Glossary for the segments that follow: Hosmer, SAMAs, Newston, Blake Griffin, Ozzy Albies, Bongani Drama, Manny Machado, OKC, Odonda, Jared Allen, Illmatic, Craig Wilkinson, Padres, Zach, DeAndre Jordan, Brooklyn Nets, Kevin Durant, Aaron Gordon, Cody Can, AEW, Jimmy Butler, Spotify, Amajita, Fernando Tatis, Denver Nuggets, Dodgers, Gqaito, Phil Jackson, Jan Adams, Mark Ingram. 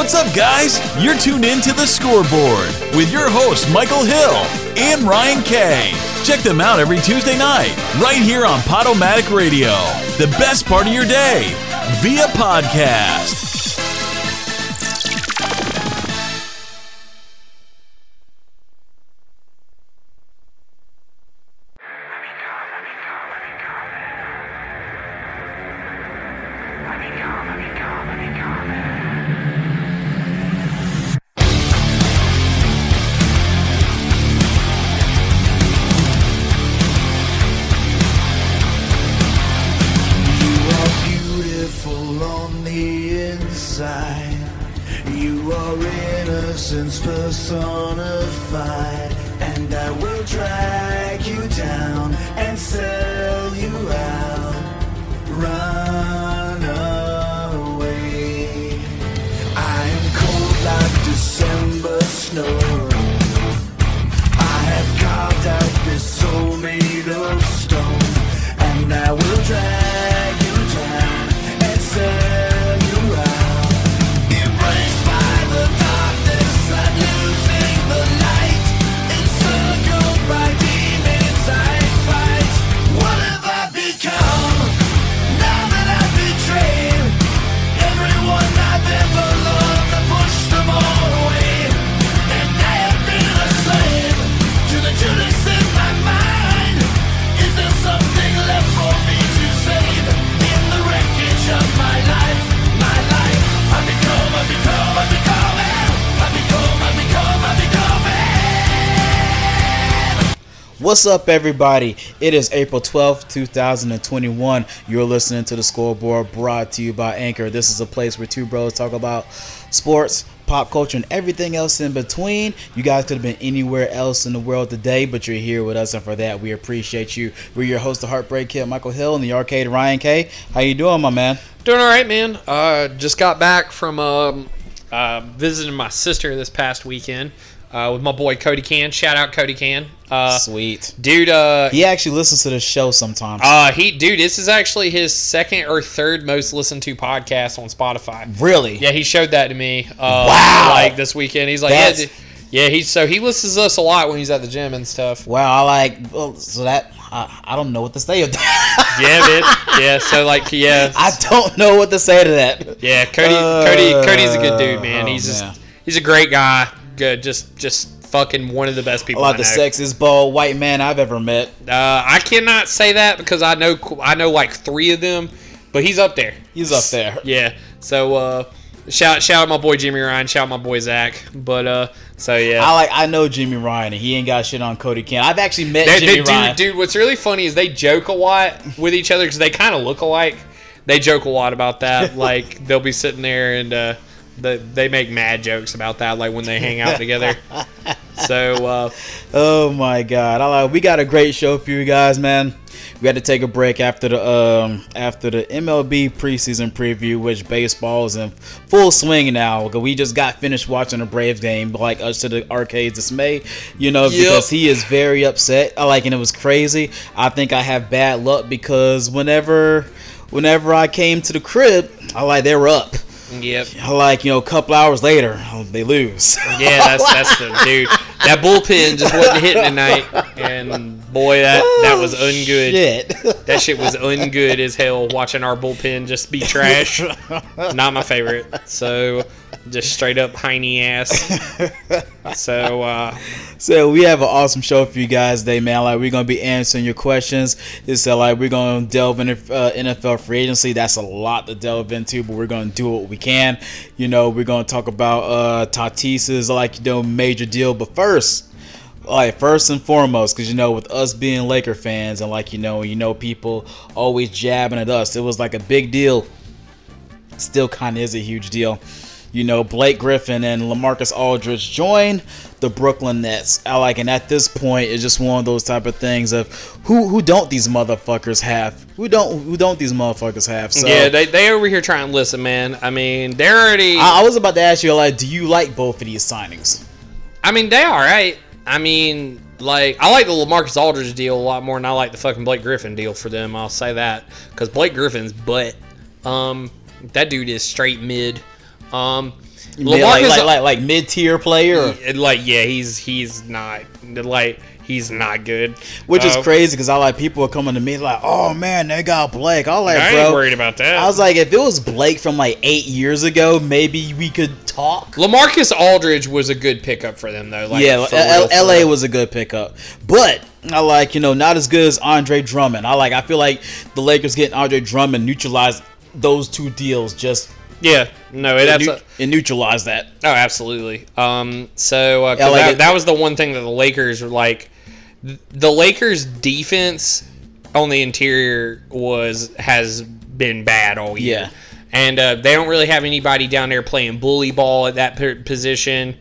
What's up, guys? You're tuned in to The Scoreboard with your hosts, Michael Hill and Ryan K. Check them out every Tuesday night right here on Podomatic Radio. The best part of your day via podcast. What's up, everybody? It is April 12th, 2021. You're listening to The Scoreboard, brought to you by Anchor. This is a place where two bros talk about sports, pop culture, and everything else in between. You guys could have been anywhere else in the world today, but you're here with us, and for that, we appreciate you. We're your host, the Heartbreak Kid, Michael Hill, and the Arcade, Ryan K. How you doing, my man? Doing all right, man. Just got back from visiting my sister this past weekend. With my boy Cody Can. Shout out Cody Can. Sweet. Dude, he actually listens to the show sometimes. This is actually his second or third most listened to podcast on Spotify. Really? Yeah, he showed that to me. Wow. Like this weekend. He's like, he listens to us a lot when he's at the gym and stuff. Wow, I don't know what to say to that. Yeah, man. Yeah, I don't know what to say to that. Yeah, Cody's a good dude, man. He's a great guy. Good, just fucking one of the best people I know. The sexiest bald white man I've ever met. I cannot say that because I know like three of them, but he's up there. Yeah. So shout out my boy Jimmy Ryan, shout out my boy Zach. But so yeah, I know Jimmy Ryan and he ain't got shit on Cody Can. I've actually met Jimmy Ryan. Dude, what's really funny is they joke a lot with each other because they kind of look alike. They joke a lot about that. Like they'll be sitting there and. They make mad jokes about that, like when they hang out together. So, oh my God! We got a great show for you guys, man. We had to take a break after the MLB preseason preview, which baseball is in full swing now. We just got finished watching a Braves game, like us to the Arcade's dismay, because he is very upset. And it was crazy. I think I have bad luck because whenever I came to the crib, they were up. Yep. A couple hours later, they lose. Yeah, that's the dude. That bullpen just wasn't hitting tonight, and boy, that was ungood. Shit. That shit was ungood as hell. Watching our bullpen just be trash, not my favorite. So, just straight up hiney ass. So, so we have an awesome show for you guys today, man. We're gonna be answering your questions. It's we're gonna delve into NFL free agency. That's a lot to delve into, but we're gonna do what we can. We're gonna talk about Tatis's major deal. But first and foremost, because with us being Laker fans and people always jabbing at us, it was a big deal. It still kind of is a huge deal. Blake Griffin and LaMarcus Aldridge join the Brooklyn Nets. And at this point, it's just one of those type of things of who don't these motherfuckers have? Who don't these motherfuckers have? So, yeah, they over here trying to listen, man. I mean, they're already. I was about to ask you, do you like both of these signings? I mean, they all right. I mean, I like the LaMarcus Aldridge deal a lot more than I like the fucking Blake Griffin deal for them. I'll say that because Blake Griffin's butt. That dude is straight mid. like mid-tier player. He's not good. Which is crazy because people are coming to me like, "Oh man, they got Blake." I ain't worried about that. I was like, if it was Blake from 8 years ago, maybe we could talk. LaMarcus Aldridge was a good pickup for them though. LA was a good pickup, but not as good as Andre Drummond. I feel like the Lakers getting Andre Drummond neutralized those two deals just. Yeah, no, it neutralized that. Oh, absolutely. That was the one thing that the Lakers were like. The Lakers' defense on the interior has been bad all year. Yeah. And they don't really have anybody down there playing bully ball at that position.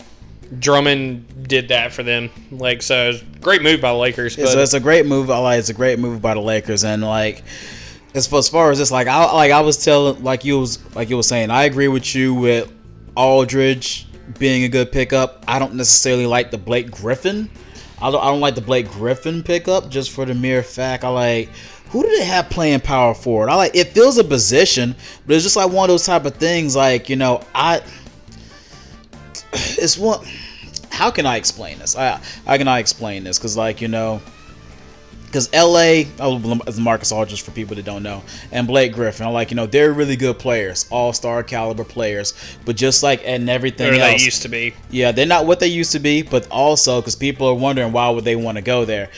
Drummond did that for them. It's a great move by the Lakers. But... So it's a great move. It's a great move by the Lakers, and as far as this, you were saying, I agree with you with Aldridge being a good pickup. I don't necessarily like the Blake Griffin. I don't like the Blake Griffin pickup just for the mere fact who do they have playing power forward? It fills a position, but it's just one of those type of things. It's one. How can I explain this? I cannot explain this because LA, LaMarcus Aldridge for people that don't know, and Blake Griffin, they're really good players, all-star caliber players, but just and everything else. They used to be. Yeah, they're not what they used to be, but also because people are wondering why would they want to go there.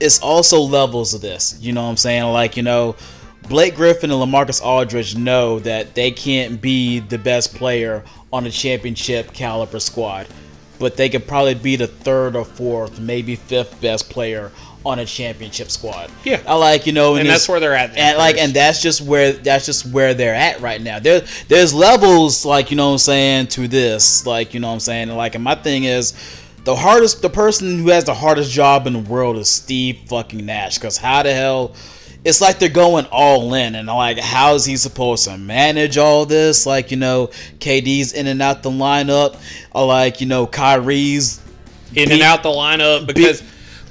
It's also levels of this, you know what I'm saying? Blake Griffin and LaMarcus Aldridge know that they can't be the best player on a championship caliber squad, but they could probably be the third or fourth, maybe fifth best player on a championship squad. Yeah. And that's where they're at. And that's just where they're at right now. There's levels, to this, And and my thing is the person who has the hardest job in the world is Steve fucking Nash. Cause how the hell it's they're going all in and how is he supposed to manage all this? KD's in and out the lineup, or Kyrie's in and out the lineup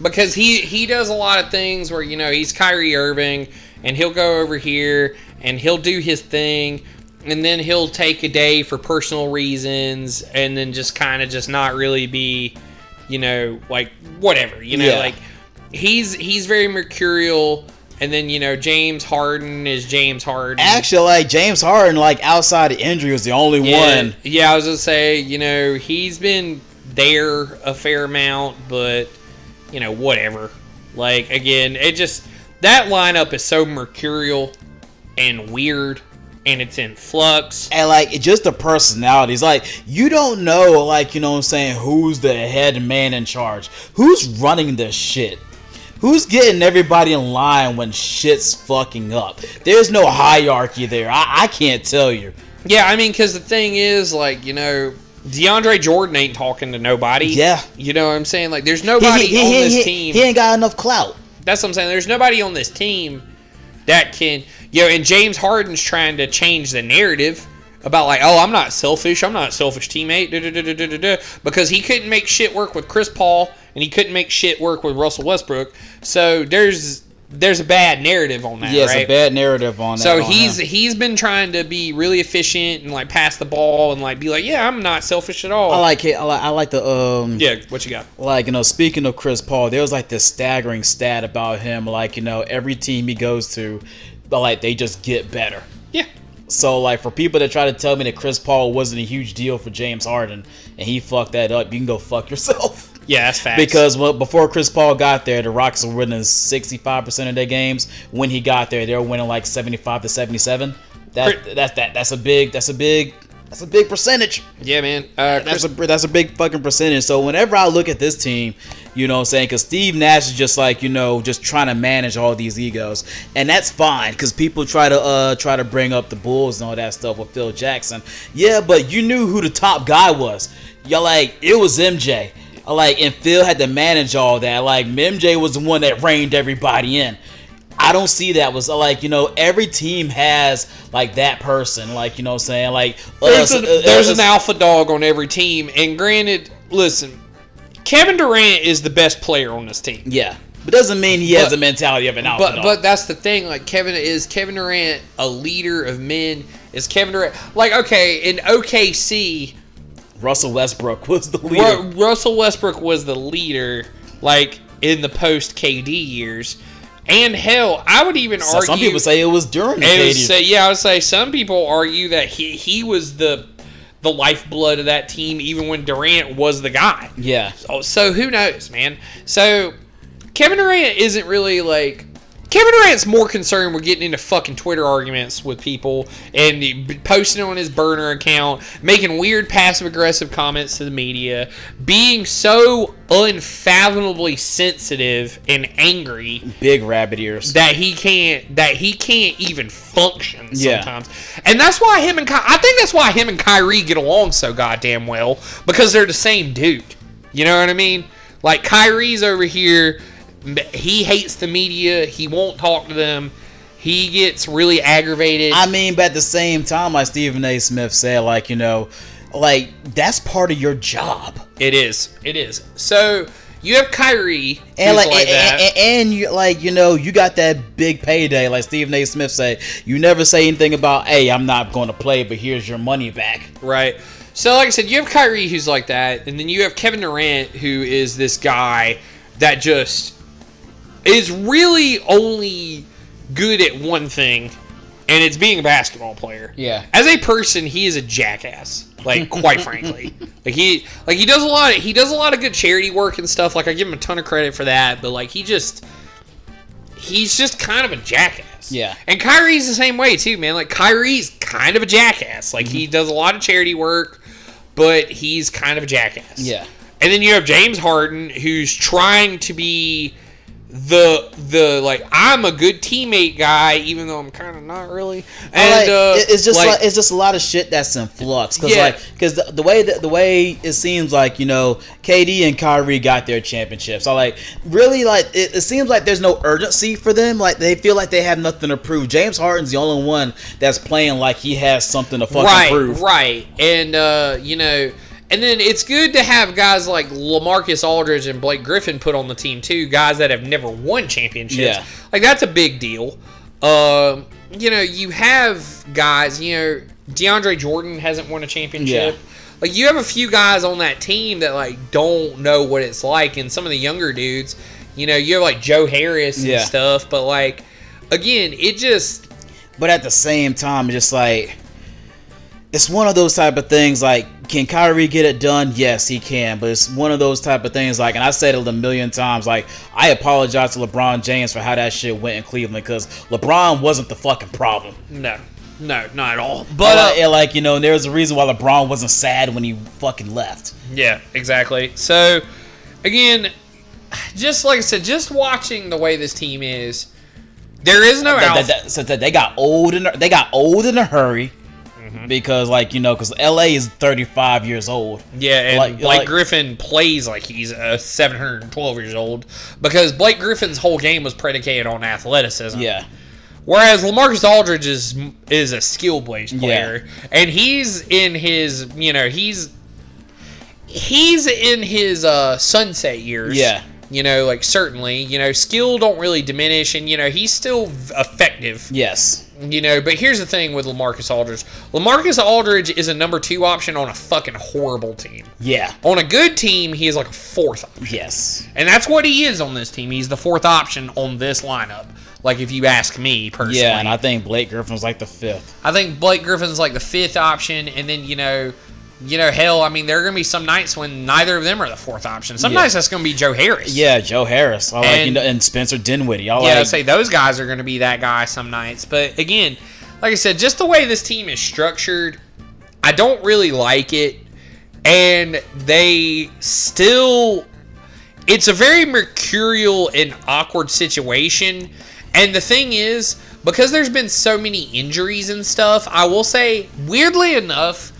because he does a lot of things where, he's Kyrie Irving, and he'll go over here, and he'll do his thing, and then he'll take a day for personal reasons, and then just kind of not really be, whatever. Yeah. He's very mercurial, and then, James Harden is James Harden. Actually, James Harden, outside of injury, was the only one. Yeah, I was going to say, he's been there a fair amount, but... whatever. Again, it just... That lineup is so mercurial and weird, and it's in flux. And, it's just the personalities. You don't know, who's the head man in charge. Who's running this shit? Who's getting everybody in line when shit's fucking up? There's no hierarchy there. I can't tell you. Yeah, because the thing is, DeAndre Jordan ain't talking to nobody. Yeah. You know what I'm saying? There's nobody on this team. He ain't got enough clout. That's what I'm saying. There's nobody on this team that can... and James Harden's trying to change the narrative about, I'm not selfish. I'm not a selfish teammate. Because he couldn't make shit work with Chris Paul, and he couldn't make shit work with Russell Westbrook. So, there's a bad narrative on that, right? Yes, a bad narrative on that. So he's been trying to be really efficient and pass the ball and be I'm not selfish at all. I like the yeah. What you got? Speaking of Chris Paul, there was this staggering stat about him. Every team he goes to, they just get better. Yeah. So for people that try to tell me that Chris Paul wasn't a huge deal for James Harden and he fucked that up, you can go fuck yourself. Yeah, that's facts. Because before Chris Paul got there, the Rockets were winning 65% of their games. When he got there, they were winning 75 to 77. That's a big percentage. Yeah, man. That's a big fucking percentage. So whenever I look at this team, you know what I'm saying? Because Steve Nash is just just trying to manage all these egos. And that's fine because people try to bring up the Bulls and all that stuff with Phil Jackson. Yeah, but you knew who the top guy was. Y'all it was MJ. And Phil had to manage all that. MJ was the one that reined everybody in. I don't see that was every team has that person. There's an alpha dog on every team. And granted, listen, Kevin Durant is the best player on this team. Yeah, but doesn't mean he has the mentality of an alpha dog. But that's the thing. Kevin Durant a leader of men? Is Kevin Durant in OKC? Russell Westbrook was the leader. Russell Westbrook was the leader, like, in the post-KD years. And hell, I would even argue... Some people say it was during the KD. I would say some people argue that he was the lifeblood of that team, even when Durant was the guy. Yeah. So who knows, man? So Kevin Durant isn't really, like... Kevin Durant's more concerned with getting into fucking Twitter arguments with people and posting on his burner account, making weird passive-aggressive comments to the media, being so unfathomably sensitive and angry, big rabbit ears, that he can't even function sometimes. Yeah. And that's why I think that's why him and Kyrie get along so goddamn well, because they're the same dude. You know what I mean? Like, Kyrie's over here. He hates the media. He won't talk to them. He gets really aggravated. I mean, but at the same time, like Stephen A. Smith said, like, you know, like, that's part of your job. It is. So you have Kyrie, and you got that big payday, like Stephen A. Smith said. You never say anything about, hey, I'm not going to play, but here's your money back. Right. So, like I said, you have Kyrie who's like that, and then you have Kevin Durant, who is this guy that just is really only good at one thing, and it's being a basketball player. Yeah. As a person, he is a jackass. Like, quite frankly, he does a lot of good charity work and stuff. Like, I give him a ton of credit for that, but like he's just kind of a jackass. Yeah. And Kyrie's the same way too, man. Like, Kyrie's kind of a jackass. Like, he does a lot of charity work, but he's kind of a jackass. Yeah. And then you have James Harden, who's trying to be the like, I'm a good teammate guy, even though I'm kind of not really. And it's just a lot of shit that's in flux, because the way it seems like, you know, KD and Kyrie got their championships. So like, really, like it seems like there's no urgency for them. Like, they feel like they have nothing to prove. James Harden's the only one that's playing like he has something to fucking prove. Right. And you know. And then it's good to have guys like LaMarcus Aldridge and Blake Griffin put on the team too, guys that have never won championships. Yeah. Like, that's a big deal. You know, you have guys, you know, DeAndre Jordan hasn't won a championship. Yeah. Like, you have a few guys on that team that, like, don't know what it's like. And some of the younger dudes, you know, you have, like, Joe Harris and stuff. But, like, again, it just... But at the same time, just, like... It's one of those type of things, like, can Kyrie get it done? Yes, he can. But it's one of those type of things, like, and I said it a million times, like, I apologize to LeBron James for how that shit went in Cleveland, because LeBron wasn't the fucking problem. No, not at all. But, like, you know, there's a reason why LeBron wasn't sad when he fucking left. Yeah, exactly. So, again, just like I said, just watching the way this team is, there is no alpha. So they got old in a hurry. Because, like, you know, because L.A. is 35 years old. Yeah, and Blake Griffin plays like he's 712 years old. Because Blake Griffin's whole game was predicated on athleticism. Yeah. Whereas LaMarcus Aldridge is a skill-based player. Yeah. And he's in his, you know, he's in his sunset years. Yeah. You know, like, certainly, you know, skill don't really diminish, and, you know, he's still effective. Yes. You know, but here's the thing with LaMarcus Aldridge. LaMarcus Aldridge is a number 2 option on a fucking horrible team. Yeah. On a good team, he is like a 4th option. Yes. And that's what he is on this team. He's the 4th option on this lineup. Like, if you ask me personally. Yeah, and I think Blake Griffin's like the 5th. I think Blake Griffin's like the 5th option, and then, you know, hell, I mean, there are going to be some nights when neither of them are the 4th option. Some nights that's going to be Joe Harris. Yeah, Joe Harris. And Spencer Dinwiddie. I'd say those guys are going to be that guy some nights. But, again, like I said, just the way this team is structured, I don't really like it. And they still... It's a very mercurial and awkward situation. And the thing is, because there's been so many injuries and stuff, I will say, weirdly enough...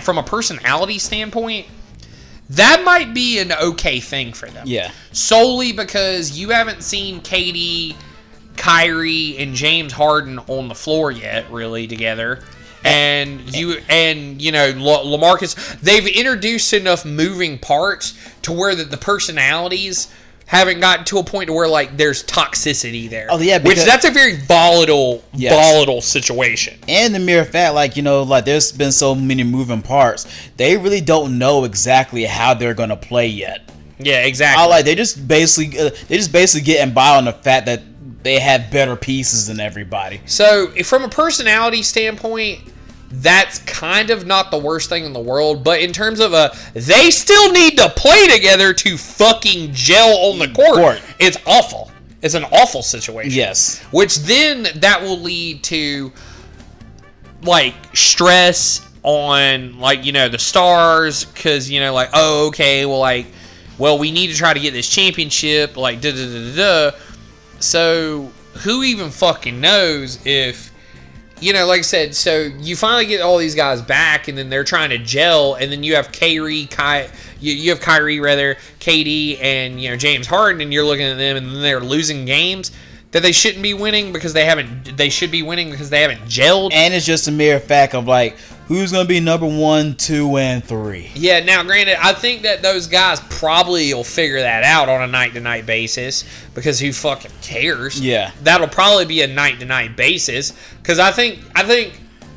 from a personality standpoint, that might be an okay thing for them. Yeah. Solely because you haven't seen KD, Kyrie, and James Harden on the floor yet, really, together. And you know, LaMarcus, they've introduced enough moving parts to where that the personalities haven't gotten to a point where like there's toxicity there. Oh yeah, because, which that's a very volatile situation. And the mere fact, like, you know, like there's been so many moving parts, they really don't know exactly how they're gonna play yet. Yeah, exactly. Like they just basically getting by on the fact that they have better pieces than everybody. So from a personality standpoint, that's kind of not the worst thing in the world, but in terms of they still need to play together to fucking gel on the court. It's awful. It's an awful situation. Yes. Which then that will lead to like stress on like, you know, the stars, because, you know, like, oh, okay, well, like, well, we need to try to get this championship, like, da da da da da. So who even fucking knows if, you know, like I said, so you finally get all these guys back, and then they're trying to gel, and then you have Kyrie, KD, and, you know, James Harden, and you're looking at them, and then they're losing games that they shouldn't be winning because they should be winning because they haven't gelled. And it's just a mere fact of like, who's going to be number 1, 2, and 3? Yeah, now granted, I think that those guys probably will figure that out on a night-to-night basis, because who fucking cares? Yeah. That'll probably be a night-to-night basis, because I think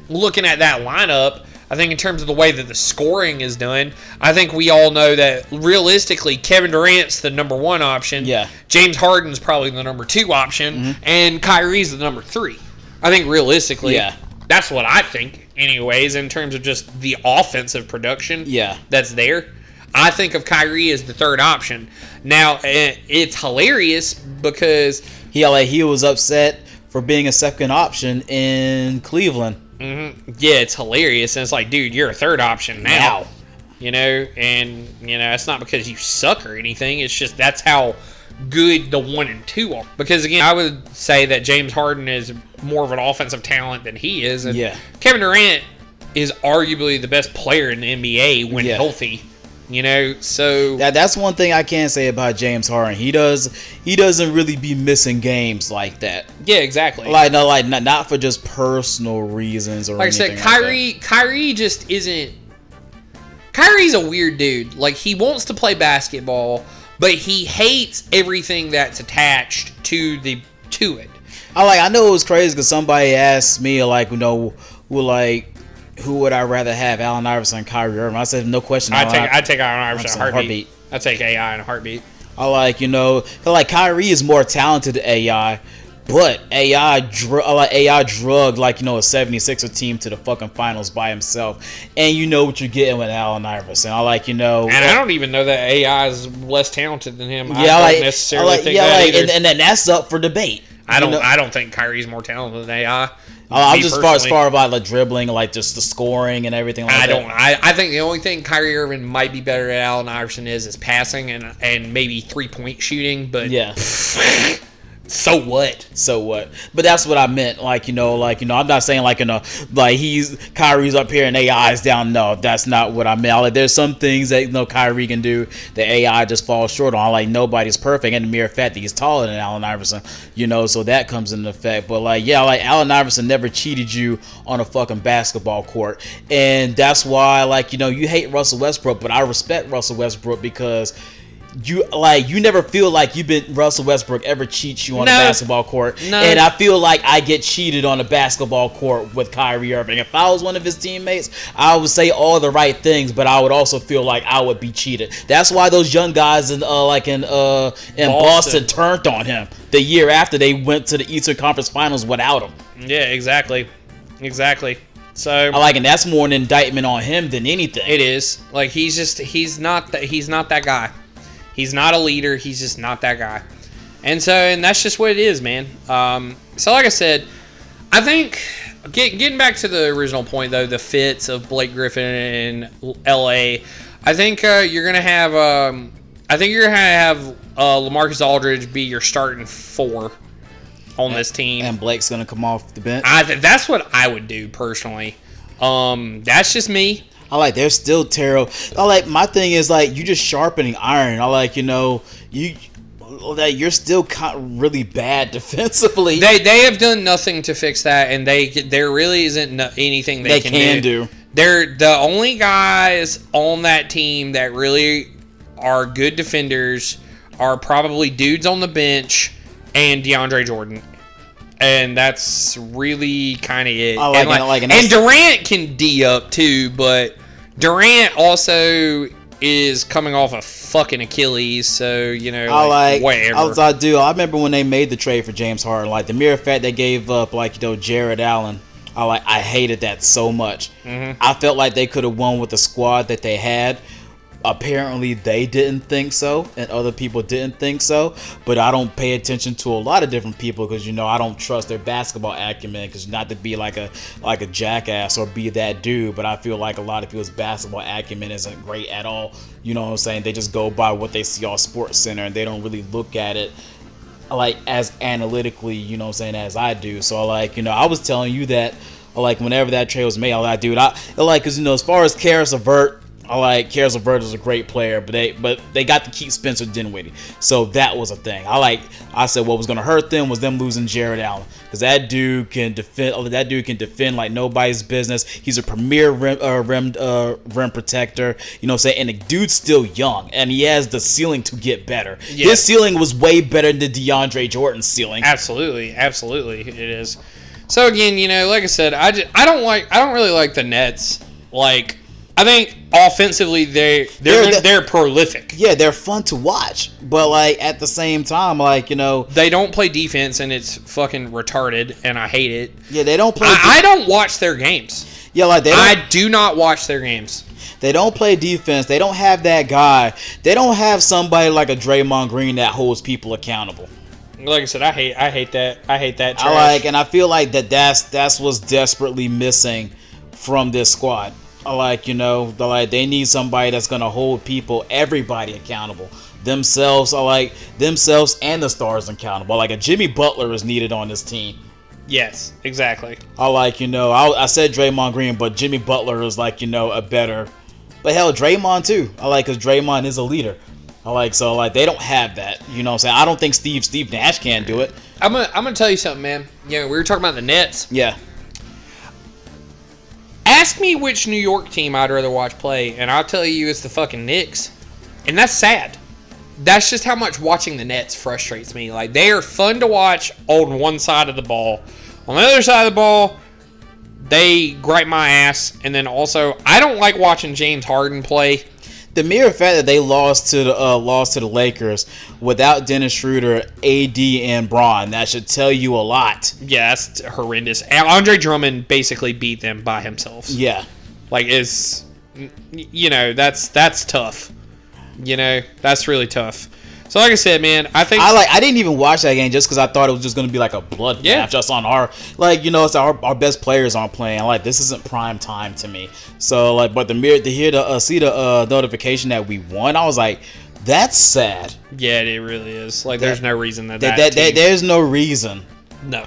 looking at that lineup, I think in terms of the way that the scoring is done, I think we all know that realistically, Kevin Durant's the number 1 option. Yeah. James Harden's probably the number 2 option, and Kyrie's the number 3. I think realistically, yeah. That's what I think. Anyways, in terms of just the offensive production that's there, I think of Kyrie as the third option. Now, it's hilarious because... He was upset for being a second option in Cleveland. Mm-hmm. Yeah, it's hilarious. And it's like, dude, you're a third option now. You know, and, you know, it's not because you suck or anything. It's just that's how good the 1 and 2 are. Because, again, I would say that James Harden is more of an offensive talent than he is. And Kevin Durant is arguably the best player in the NBA when healthy. You know, so that's one thing I can say about James Harden. He doesn't really be missing games like that. Yeah, exactly. Like no, like not for just personal reasons or anything. Like I said, Kyrie just isn't. Kyrie's a weird dude. Like he wants to play basketball, but he hates everything that's attached to it. I know it was crazy because somebody asked me like, you know, who would I rather have, Allen Iverson or Kyrie Irving? I said, no question. I take Allen Iverson in a heartbeat. I take AI in a heartbeat. Kyrie is more talented than AI, but AI drugged, like, you know, a 76er team to the fucking finals by himself. And you know what you're getting with Allen Iverson. And I don't even know that AI is less talented than him. I don't necessarily think that either. And that's up for debate. I don't think Kyrie's more talented than AI. I'm just far about like dribbling, like just the scoring and everything like that. I think the only thing Kyrie Irving might be better at Allen Iverson is passing and maybe 3-point shooting, but yeah. So what? But that's what I meant. Like, you know, I'm not saying like Kyrie's up here and AI's down. No, that's not what I meant. Like, there's some things that, you know, Kyrie can do that AI just falls short on. Like, nobody's perfect, and the mere fact that he's taller than Allen Iverson, you know, so that comes into effect. But Allen Iverson never cheated you on a fucking basketball court, and that's why, like, you know, you hate Russell Westbrook, but I respect Russell Westbrook because. You never feel like you've been Russell Westbrook ever cheats you on a basketball court. No. And I feel like I get cheated on a basketball court with Kyrie Irving. If I was one of his teammates, I would say all the right things, but I would also feel like I would be cheated. That's why those young guys in Boston turned on him the year after they went to the Eastern Conference Finals without him. Yeah, exactly. So and that's more an indictment on him than anything. It is. Like he's not that guy. He's not a leader. He's just not that guy. And that's just what it is, man. So like I said, I think getting back to the original point, though, the fits of Blake Griffin in L.A., I think you're going to have LaMarcus Aldridge be your starting 4 on this team. And Blake's going to come off the bench. That's what I would do personally. That's just me. They're still terrible. My thing is, you just sharpening iron. You're still really bad defensively. They have done nothing to fix that, and there really isn't anything they can do. They're the only guys on that team that really are good defenders are probably dudes on the bench and DeAndre Jordan. And that's really kind of it. And Durant can D up too, but Durant also is coming off a fucking Achilles, so, you know, whatever. I remember when they made the trade for James Harden, the mere fact they gave up, Jared Allen, I hated that so much. Mm-hmm. I felt like they could have won with the squad that they had. Apparently they didn't think so, and other people didn't think so, but I don't pay attention to a lot of different people because, I don't trust their basketball acumen, because not to be like a jackass or be that dude, but I feel like a lot of people's basketball acumen isn't great at all. You know what I'm saying? They just go by what they see on Sports Center, and they don't really look at it as analytically, as I do. So I was telling you that whenever that trade was made, because as far as Caris LeVert, Caris LeVert is a great player, but they got to keep Spencer Dinwiddie, so that was a thing. I said what was gonna hurt them was them losing Jared Allen, because that dude can defend like nobody's business. He's a premier rim protector, and the dude's still young, and he has the ceiling to get better. Yes. His ceiling was way better than DeAndre Jordan's ceiling. Absolutely it is. So again, like I said, I don't really like the Nets. I think offensively they're prolific. Yeah, they're fun to watch, but at the same time, they don't play defense, and it's fucking retarded, and I hate it. Yeah, they don't play. I don't watch their games. Yeah, I do not watch their games. They don't play defense. They don't have that guy. They don't have somebody like a Draymond Green that holds people accountable. Like I said, I hate that. I hate that trash. And I feel like that's what's desperately missing from this squad. They need somebody that's gonna hold everybody accountable. Themselves and the stars accountable. A Jimmy Butler is needed on this team. Yes, exactly. I said Draymond Green, but Jimmy Butler is a better. But hell, Draymond too. Cause Draymond is a leader. They don't have that. You know what I'm saying? I don't think Steve Nash can do it. I'm gonna tell you something, man. Yeah, we were talking about the Nets. Yeah. Ask me which New York team I'd rather watch play, and I'll tell you it's the fucking Knicks. And that's sad. That's just how much watching the Nets frustrates me. They are fun to watch on one side of the ball. On the other side of the ball, they gripe my ass. And then also, I don't like watching James Harden play. The mere fact that they lost to the Lakers without Dennis Schroeder, AD, and Bron, that should tell you a lot. Yeah, that's horrendous. Andre Drummond basically beat them by himself. Yeah, that's tough. That's really tough. So like I said, man, I didn't even watch that game just because I thought it was just going to be a bloodbath. Yeah. Just on it's our best players aren't playing. This isn't prime time to me. So but to see the notification that we won, I was like, that's sad. Yeah, it really is. There's no reason that there's no reason. No.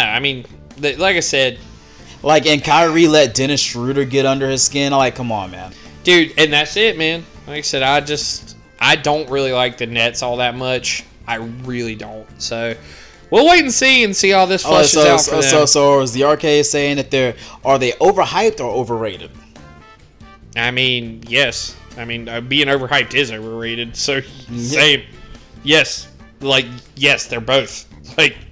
I mean, like I said, and Kyrie let Dennis Schroeder get under his skin. Come on, man, dude. And that's it, man. Like I said, I don't really like the Nets all that much. I really don't. So we'll wait and see how this flushes out for them. So is the RK saying that are they overhyped or overrated? I mean, yes. I mean, being overhyped is overrated. So same. Yes. Yes, they're both.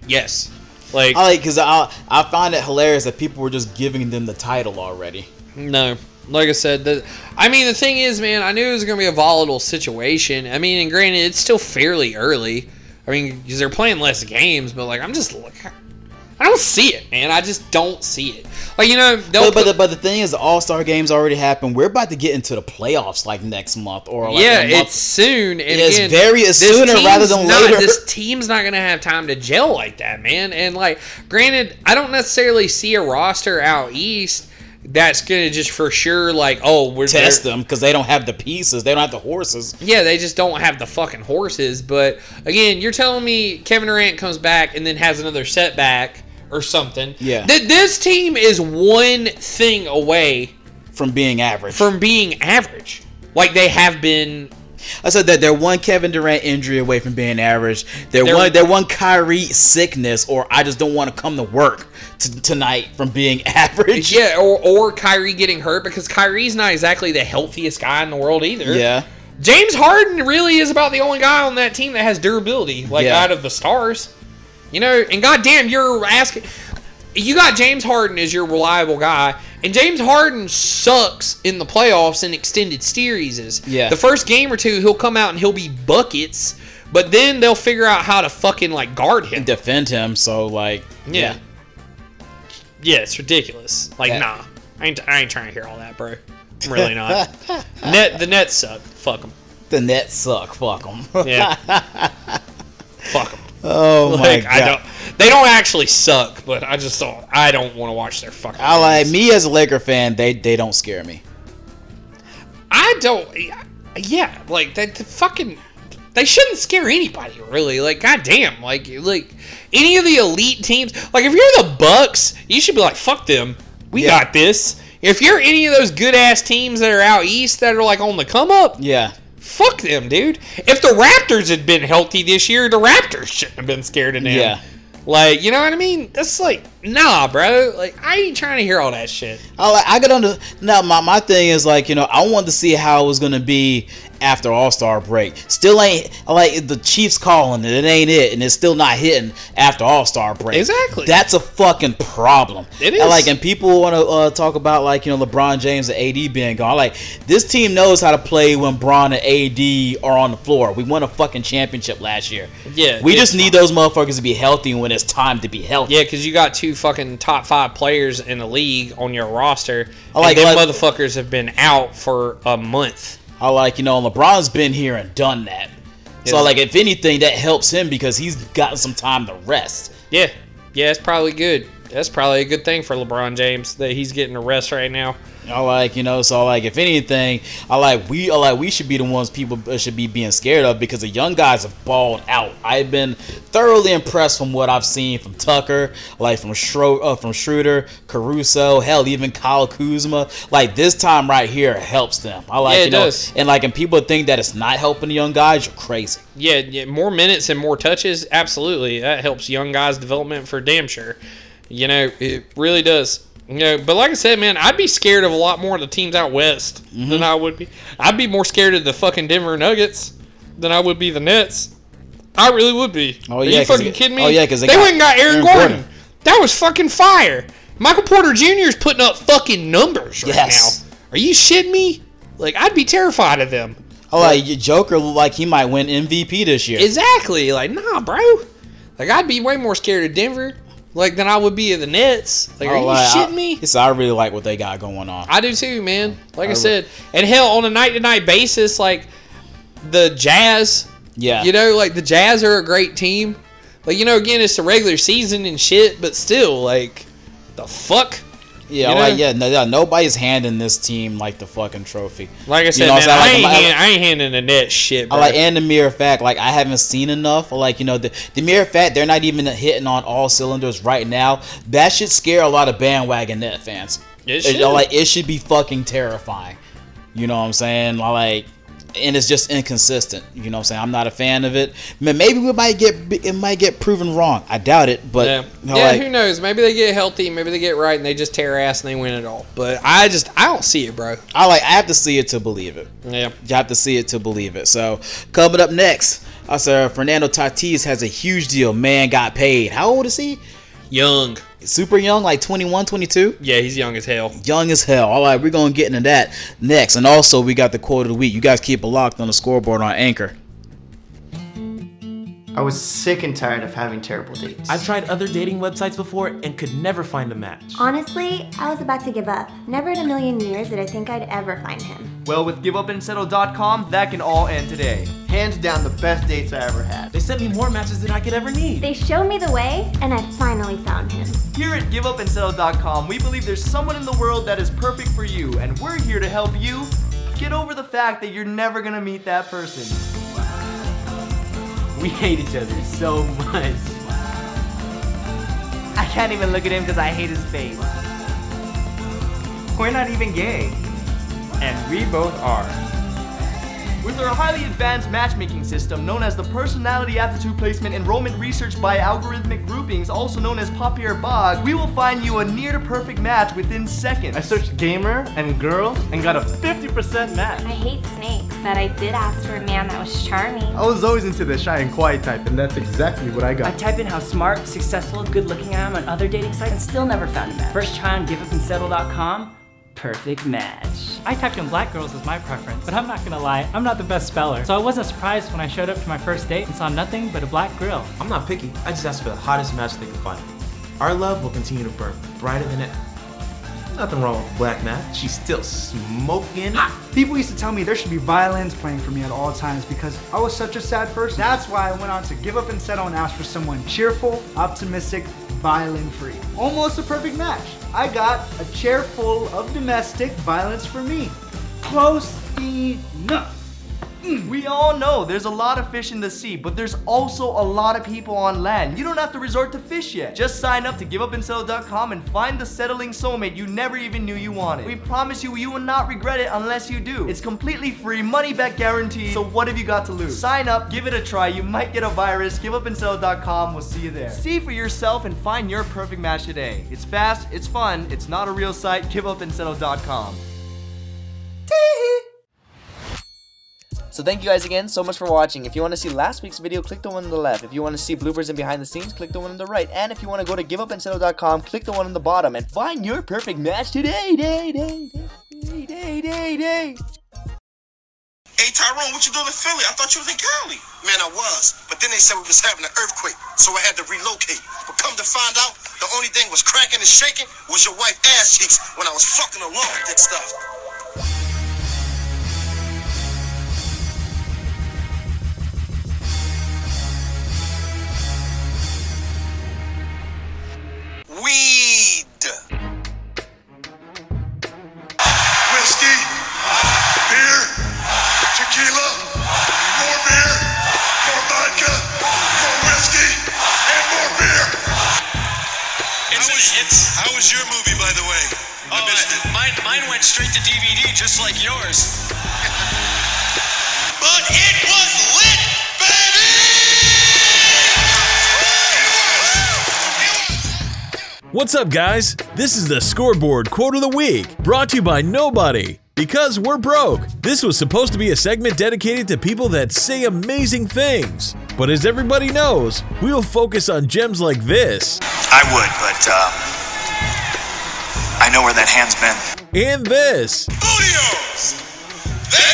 Yes. Because I find it hilarious that people were just giving them the title already. No. Like I said, the thing is, man, I knew it was going to be a volatile situation. I mean, and granted, it's still fairly early. I mean, because they're playing less games, but, I don't see it, man. I just don't see it. But the thing is, the All-Star game's already happened. We're about to get into the playoffs, next month. It's soon. And it's sooner rather than later. This team's not going to have time to gel like that, man. And, granted, I don't necessarily see a roster out east that's gonna just for sure test them because they don't have the pieces, they don't have the horses. Yeah, they just don't have the fucking horses. But again, you're telling me Kevin Durant comes back and then has another setback or something. Yeah, this team is one thing away from being average. Like they have been. I said that they're one Kevin Durant injury away from being average. They're one Kyrie sickness, or I just don't want to come to work tonight from being average. Yeah, or Kyrie getting hurt, because Kyrie's not exactly the healthiest guy in the world either. Yeah. James Harden really is about the only guy on that team that has durability, out of the stars. You know, and goddamn, you're asking... You got James Harden as your reliable guy, and James Harden sucks in the playoffs and extended series. Yeah. The first game or two, he'll come out and he'll be buckets, but then they'll figure out how to fucking, guard him. And defend him, so, Yeah. Yeah, it's ridiculous. I ain't trying to hear all that, bro. I'm really not. The Nets suck. Fuck them. The Nets suck. Fuck them. Yeah. Fuck them. Oh, my God. They don't actually suck, but I just don't. I don't want to watch their fucking. Me as a Laker fan, they don't scare me. I don't. Yeah, the fucking. They shouldn't scare anybody, really. Goddamn, any of the elite teams. If you're the Bucks, you should be like, fuck them. We got this. If you're any of those good ass teams that are out east that are on the come up, fuck them, dude. If the Raptors had been healthy this year, the Raptors shouldn't have been scared of them. Yeah. You know what I mean? That's nah, bro. I ain't trying to hear all that shit. I could under. Now, my thing is I wanted to see how it was gonna be after All-Star break. Still ain't the Chiefs calling it. It ain't it, and it's still not hitting after All-Star break. Exactly. That's a fucking problem. It is. And people want to talk about LeBron James and AD being gone. This team knows how to play when Bron and AD are on the floor. We won a fucking championship last year. Yeah. We just need those motherfuckers to be healthy when it's time to be healthy. Yeah, because you got two fucking top 5 players in the league on your roster. And motherfuckers have been out for a month. LeBron's been here and done that. Yeah. So if anything, that helps him because he's gotten some time to rest. Yeah. Yeah, it's probably good. That's probably a good thing for LeBron James that he's getting a rest right now. If anything, we should be the ones people should be being scared of because the young guys have balled out. I've been thoroughly impressed from what I've seen from Tucker, from Schroeder, Caruso, hell, even Kyle Kuzma. This time right here helps them. Does. And people think that it's not helping the young guys, you're crazy. Yeah, more minutes and more touches, absolutely. That helps young guys' development for damn sure. It really does. But like I said, man, I'd be scared of a lot more of the teams out west than I would be. I'd be more scared of the fucking Denver Nuggets than I would be the Nets. I really would be. Oh, yeah. Are you fucking kidding me? Oh, yeah, because they went and got Aaron Gordon. That was fucking fire. Michael Porter Jr. is putting up fucking numbers right now. Are you shitting me? I'd be terrified of them. Oh, Joker, he might win MVP this year. Exactly. Nah, bro. I'd be way more scared of Denver. Than I would be in the Nets. Are you shitting me? I really like what they got going on. I do too, man. I said. And hell, on a night-to-night basis, the Jazz. Yeah. The Jazz are a great team. Again, it's the regular season and shit, but still, the fuck? Yeah, nobody's handing this team, the fucking trophy. Like I said, man, I ain't handing the Nets shit, bro. And the mere fact, I haven't seen enough. The mere fact they're not even hitting on all cylinders right now, that should scare a lot of bandwagon Net fans. It should. It should be fucking terrifying. You know what I'm saying? And it's just inconsistent. You know what I'm saying? I'm not a fan of it. Maybe it might get proven wrong. I doubt it, but yeah. Who knows? Maybe they get healthy, maybe they get right and they just tear ass and they win it all. But I don't see it, bro. I have to see it to believe it. Yeah. You have to see it to believe it. So coming up next, Fernando Tatis has a huge deal. Man got paid. How old is he? Young. Super young, 21, 22? Yeah, he's young as hell. Young as hell. All right, we're going to get into that next. And also, we got the quote of the week. You guys keep it locked on the scoreboard on Anchor. I was sick and tired of having terrible dates. I've tried other dating websites before and could never find a match. Honestly, I was about to give up. Never in a million years did I think I'd ever find him. Well, with giveupandsettle.com, that can all end today. Hands down the best dates I ever had. They sent me more matches than I could ever need. They showed me the way, and I finally found him. Here at giveupandsettle.com, we believe there's someone in the world that is perfect for you, and we're here to help you get over the fact that you're never going to meet that person. We hate each other so much. I can't even look at him because I hate his face. We're not even gay. And we both are. With their highly advanced matchmaking system known as the Personality Aptitude Placement Enrollment Research by Algorithmic Groupings, also known as Poppy or Bog, we will find you a near-to-perfect match within seconds. I searched gamer and girl and got a 50% match. I hate snakes, but I did ask for a man that was charming. I was always into the shy and quiet type, and that's exactly what I got. I type in how smart, successful, good-looking I am on other dating sites and still never found a match. First try on giveupandsettle.com. Perfect match. I typed in black girls as my preference, but I'm not gonna lie, I'm not the best speller, so I wasn't surprised when I showed up to my first date and saw nothing but a black girl. I'm not picky, I just asked for the hottest match they could find. Our love will continue to burn brighter than ever. Nothing wrong with black math, she's still smoking hot. People used to tell me there should be violins playing for me at all times because I was such a sad person. That's why I went on to Give Up and Settle and asked for someone cheerful, optimistic, violin-free. Almost a perfect match. I got a chair full of domestic violence for me. Close enough. We all know there's a lot of fish in the sea, but there's also a lot of people on land. You don't have to resort to fish yet. Just sign up to GiveUpAndSettle.com and find the settling soulmate you never even knew you wanted. We promise you, you will not regret it unless you do. It's completely free, money back guaranteed, so what have you got to lose? Sign up, give it a try, you might get a virus. GiveUpAndSettle.com, we'll see you there. See for yourself and find your perfect match today. It's fast, it's fun, it's not a real site. GiveUpAndSettle.com. So thank you guys again so much for watching. If you want to see last week's video, click the one on the left. If you want to see bloopers and behind the scenes, click the one on the right. And if you want to go to giveupandsettle.com, click the one on the bottom and find your perfect match today. Hey Tyrone, what you doing in Philly? I thought you was in Cali. Man, I was, but then they said we was having an earthquake, so I had to relocate. But come to find out, the only thing was cracking and shaking was your wife's ass cheeks when I was fucking along with that stuff. Weed. Whiskey. Beer. Tequila. More beer. More vodka. More whiskey. And more beer. How was your movie, by the way? Oh, mine went straight to DVD, just like yours. But it was lit, baby! What's up, guys? This is the Scoreboard Quote of the Week, brought to you by nobody, because we're broke. This was supposed to be a segment dedicated to people that say amazing things, but as everybody knows, we'll focus on gems like this. I would, but I know where that hand's been. And this. Studios! They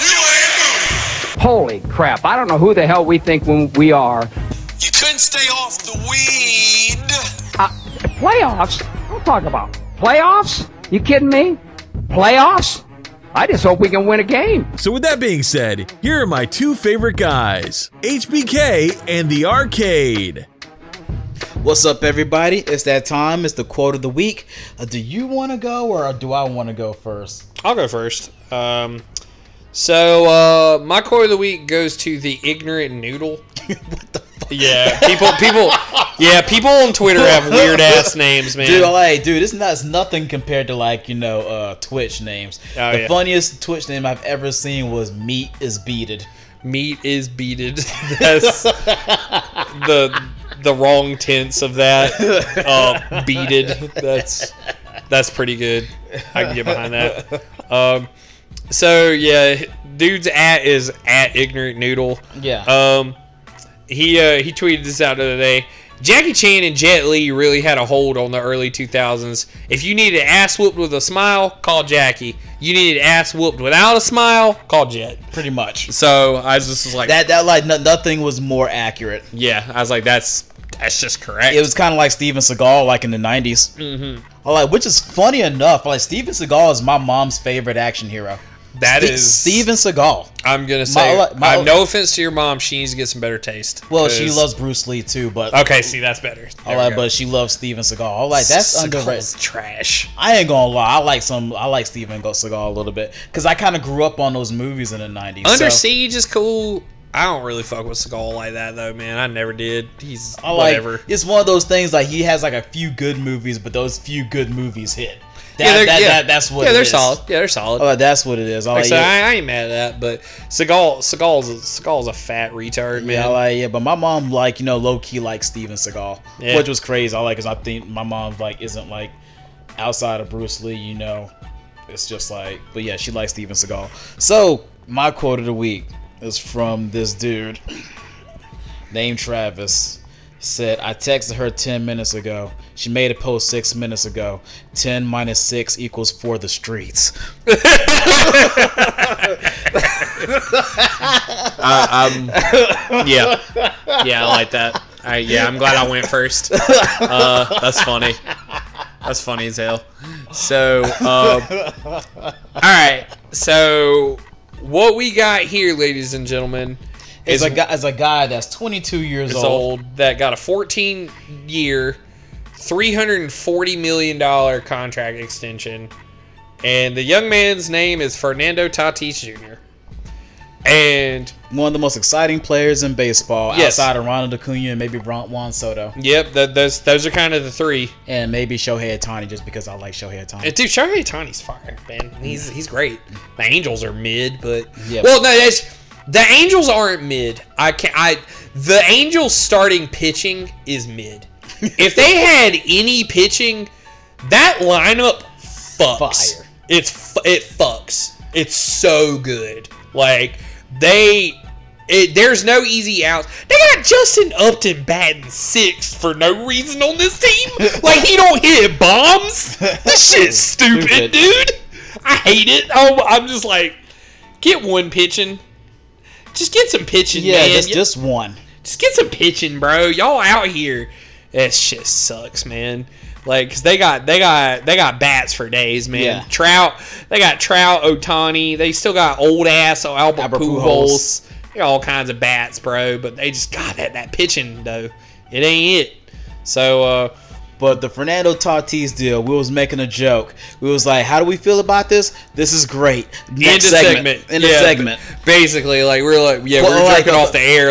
make sure you ain't booty. Holy crap, I don't know who the hell we think when we are. You couldn't stay off the weed. Playoffs? Don't talk about playoffs. You kidding me? Playoffs? I just hope we can win a game. So with that being said, here are my two favorite guys, HBK and The Arcade. What's up, everybody? It's that time. It's the quote of the week. Do you want to go or do I want to go first? I'll go first. So my quote of the week goes to the ignorant noodle. What the? Yeah, people on Twitter have weird ass names, man. Dude, like, it's nothing compared to, like, you know, Twitch names. Oh, the funniest Twitch name I've ever seen was Meat is Beated. Meat is Beated. That's the wrong tense of that. Beated. That's pretty good. I can get behind that. So yeah, dude's at is at ignorant noodle. Yeah. He tweeted this out the other day. Jackie Chan and Jet Li really had a hold on the early 2000s. If you needed ass whooped with a smile, call Jackie. You needed ass whooped without a smile, call Jet. Pretty much. So I was just like that like nothing was more accurate. Yeah, I was like that's just correct. It was kind of like Steven Seagal, like in the 90s. Mm-hmm. Which is funny enough. Like Steven Seagal is my mom's favorite action hero. That is Steven Seagal. I'm gonna say, no offense to your mom, she needs to get some better taste. Well, she loves Bruce Lee too, but okay, see, that's better. But she loves Steven Seagal. That's underrated trash. I ain't gonna lie, I like Steven Seagal a little bit because I kind of grew up on those movies in the 90s. Under Siege is cool. I don't really fuck with Seagal like that though, man. I never did. He's whatever. It's one of those things, like he has like a few good movies, but those few good movies hit. That's what. Yeah, they're solid. Yeah, they're solid. Oh, that's what it is. I ain't mad at that. But Seagal's a fat retard, man. But my mom, low key likes Steven Seagal, which was crazy. Because I think my mom isn't outside of Bruce Lee. It's just but yeah, she likes Steven Seagal. So my quote of the week is from this dude named Travis. Said, I texted her 10 minutes ago. She made a post 6 minutes ago. 10 minus 6 equals for the streets. Yeah, I like that. I'm glad I went first. That's funny. That's funny as hell. So, all right. So, what we got here, ladies and gentlemen, As a guy that's 22 years old that got a 14-year, $340 million contract extension, and the young man's name is Fernando Tatis Jr. And one of the most exciting players in baseball, outside of Ronald Acuna and maybe Juan Soto. Yep, those are kind of the three. And maybe Shohei Ohtani, just because I like Shohei Ohtani. Dude, Shohei Ohtani's fire, man. He's great. The Angels are mid, but the Angels aren't mid. The Angels starting pitching is mid. If they had any pitching, that lineup fucks. Fire. It fucks. It's so good. There's no easy outs. They got Justin Upton batting sixth for no reason on this team. He don't hit bombs. This shit's stupid, dude. I hate it. Oh, I'm just get one pitching. Just get some pitching, man. Yeah, just one. Just get some pitching, bro. Y'all out here. That shit sucks, man. Cause they got bats for days, man. Yeah. They got Trout, Ohtani. They still got old ass Albert Pujols. They got all kinds of bats, bro. But they just got that pitching though. It ain't it. So. But the Fernando Tatis deal, we was making a joke. We was like, how do we feel about this? This is great. End of segment. Basically, we're joking off the air.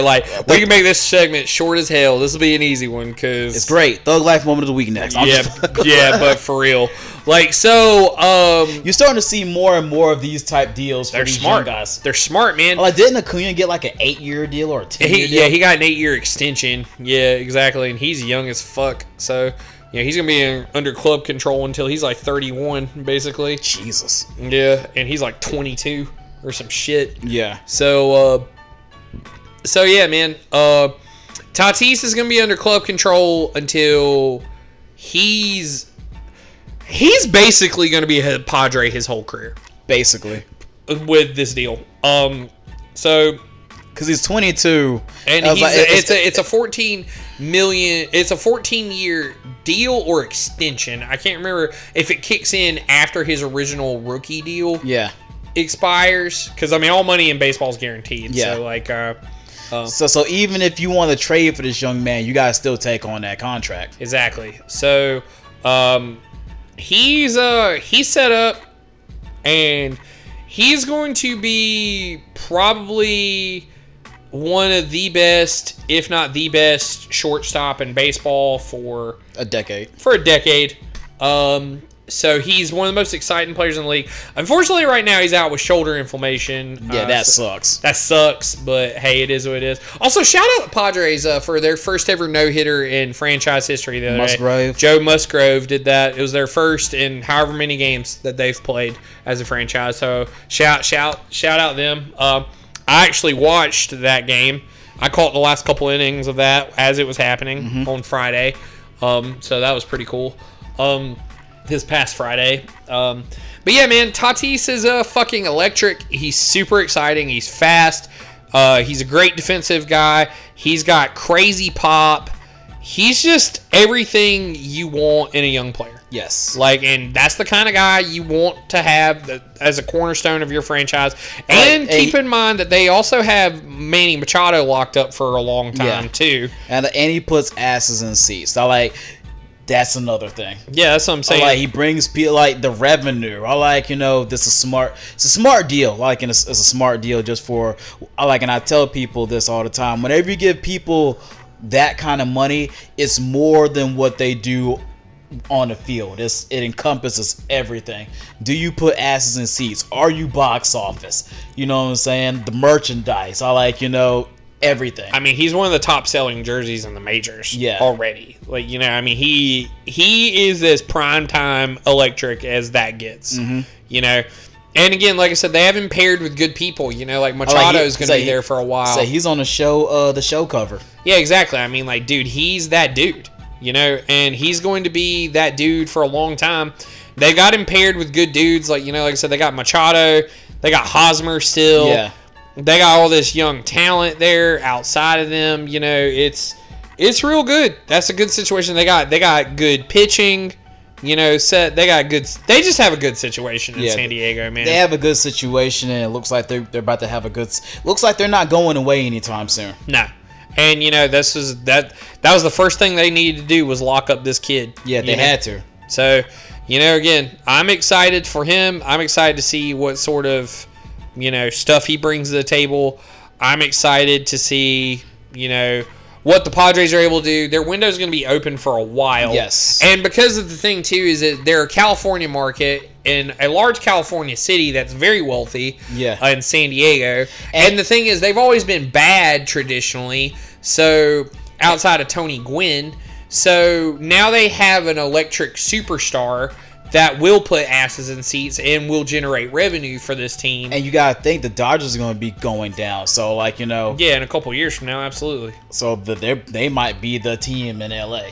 We can make this segment short as hell. This will be an easy one because it's great. Thug Life Moment of the Week next. But for real. You're starting to see more and more of these type deals for these young guys. They're smart, man. Didn't Acuna get an 8-year deal or a 10-year deal? Yeah, he got an 8-year extension. Yeah, exactly. And he's young as fuck. So, he's going to be under club control until he's 31, basically. Jesus. Yeah, and he's 22 or some shit. Yeah. So yeah, man. Tatis is going to be under club control until he's basically going to be a Padre his whole career. Basically. With this deal. Because he's 22. And it's a $14 million. It's a 14-year deal or extension. I can't remember if it kicks in after his original rookie deal expires. Because, all money in baseball is guaranteed. Yeah. So, So even if you want to trade for this young man, you got to still take on that contract. Exactly. So, he's set up, and he's going to be probably one of the best, if not the best, shortstop in baseball for a decade. So he's one of the most exciting players in the league. Unfortunately, right now he's out with shoulder inflammation. Yeah, sucks. That sucks, but hey, it is what it is. Also, shout out to Padres for their first ever no-hitter in franchise history the other day. Joe Musgrove did that. It was their first in however many games that they've played as a franchise. So shout out them. I actually watched that game. I caught the last couple innings of that as it was happening on Friday. So that was pretty cool. This past Friday. But yeah, man, Tatis is fucking electric. He's super exciting. He's fast. He's a great defensive guy. He's got crazy pop. He's just everything you want in a young player. Yes. And that's the kind of guy you want to have as a cornerstone of your franchise. And keep in mind that they also have Manny Machado locked up for a long time, too. And he puts asses in seats. So, that's another thing. Yeah, that's what I'm saying. He brings people the revenue. This is smart. It's a smart deal. It's a smart deal just for and I tell people this all the time. Whenever you give people that kind of money, it's more than what they do on the field. It encompasses everything. Do you put asses in seats? Are you box office? You know what I'm saying? The merchandise. I like, you know, everything. I mean, he's one of the top selling jerseys in the majors already. Like, you know, I mean, he is as primetime electric as that gets, you know. And again, like I said, they haven't paired with good people, you know, like Machado is going to be there for a while. So he's on the show cover. Yeah, exactly. I mean, like, dude, he's that dude, you know, and he's going to be that dude for a long time. They got him paired with good dudes. Like, you know, like I said, they got Machado, they got Hosmer still. Yeah. They got all this young talent there outside of them. You know, it's real good. That's a good situation. They got good pitching. You know, they just have a good situation in San Diego, man. They have a good situation, and it looks like they're about to have a good. Looks like they're not going away anytime soon. No, and you know, this is that was the first thing they needed to do was lock up this kid. Yeah, they had to. So, you know, again, I'm excited for him. I'm excited to see what sort of, you know, stuff he brings to the table. I'm excited to see, you know, what the Padres are able to do. Their window is going to be open for a while. Yes. And because of the thing, too, is that they're a California market in a large California city that's very wealthy in San Diego. And the thing is, they've always been bad traditionally, so outside of Tony Gwynn. So now they have an electric superstar that will put asses in seats and will generate revenue for this team. And you got to think the Dodgers are going to be going down. So, like, you know. Yeah, in a couple years from now, absolutely. So, they might be the team in L.A.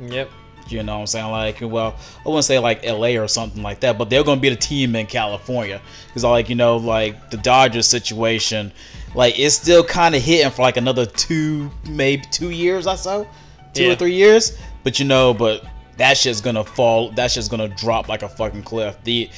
Yep. You know what I'm saying? Like, well, I wouldn't say, like, L.A. or something like that, but they're going to be the team in California. Because, like, you know, like, the Dodgers situation, like, it's still kind of hitting for, like, another maybe two years or so. Two or 3 years. But, you know, that shit's gonna fall. That shit's gonna drop like a fucking cliff. This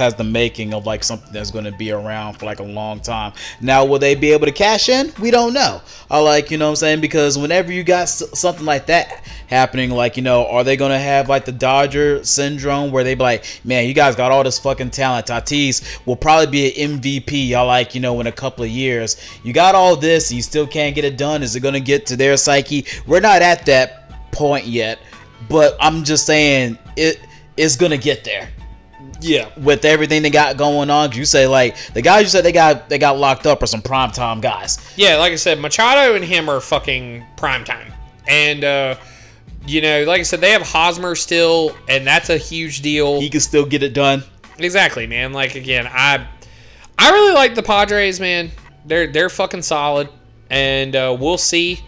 has the making of like something that's gonna be around for like a long time. Now, will they be able to cash in? We don't know. You know what I'm saying? Because whenever you got something like that happening, like, you know, are they gonna have like the Dodger syndrome where they be like, man, you guys got all this fucking talent. Tatis will probably be an MVP. Y'all like, you know, in a couple of years, you got all this and you still can't get it done. Is it gonna get to their psyche? We're not at that point yet, but I'm just saying it's gonna get there. Yeah, with everything they got going on, you say like the guys you said they got locked up are some primetime guys. Yeah, like I said, Machado and him are fucking primetime, and you know, like I said, they have Hosmer still, and that's a huge deal. He can still get it done. Exactly, man. Like again, I really like the Padres, man. They're fucking solid, and we'll see.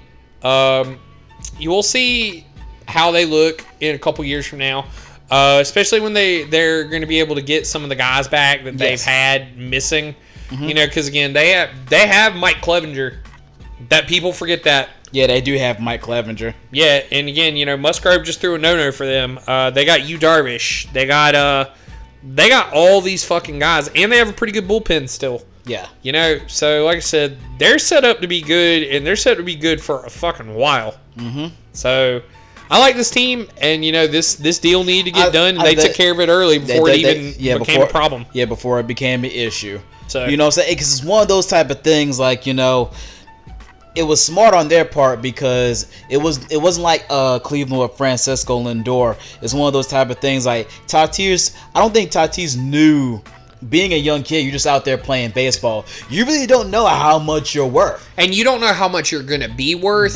You will see how they look in a couple years from now. Especially when they're going to be able to get some of the guys back that they've had missing, you know, because again they have Mike Clevenger, that people forget that. Yeah, they do have Mike Clevenger. Yeah, and again, you know, Musgrove just threw a no-no for them. They got Yu Darvish. They got all these fucking guys, and they have a pretty good bullpen still. Yeah, you know, so like I said, they're set up to be good, and they're set to be good for a fucking while. So. I like this team, and you know this deal needed to get done. They took care of it early before it became a problem. Yeah, before it became an issue. So you know, because it's one of those type of things. Like you know, it was smart on their part because it wasn't like Cleveland with Francisco Lindor. It's one of those type of things. Like Tatis, I don't think Tatis knew. Being a young kid, you're just out there playing baseball. You really don't know how much you're worth. And you don't know how much you're going to be worth.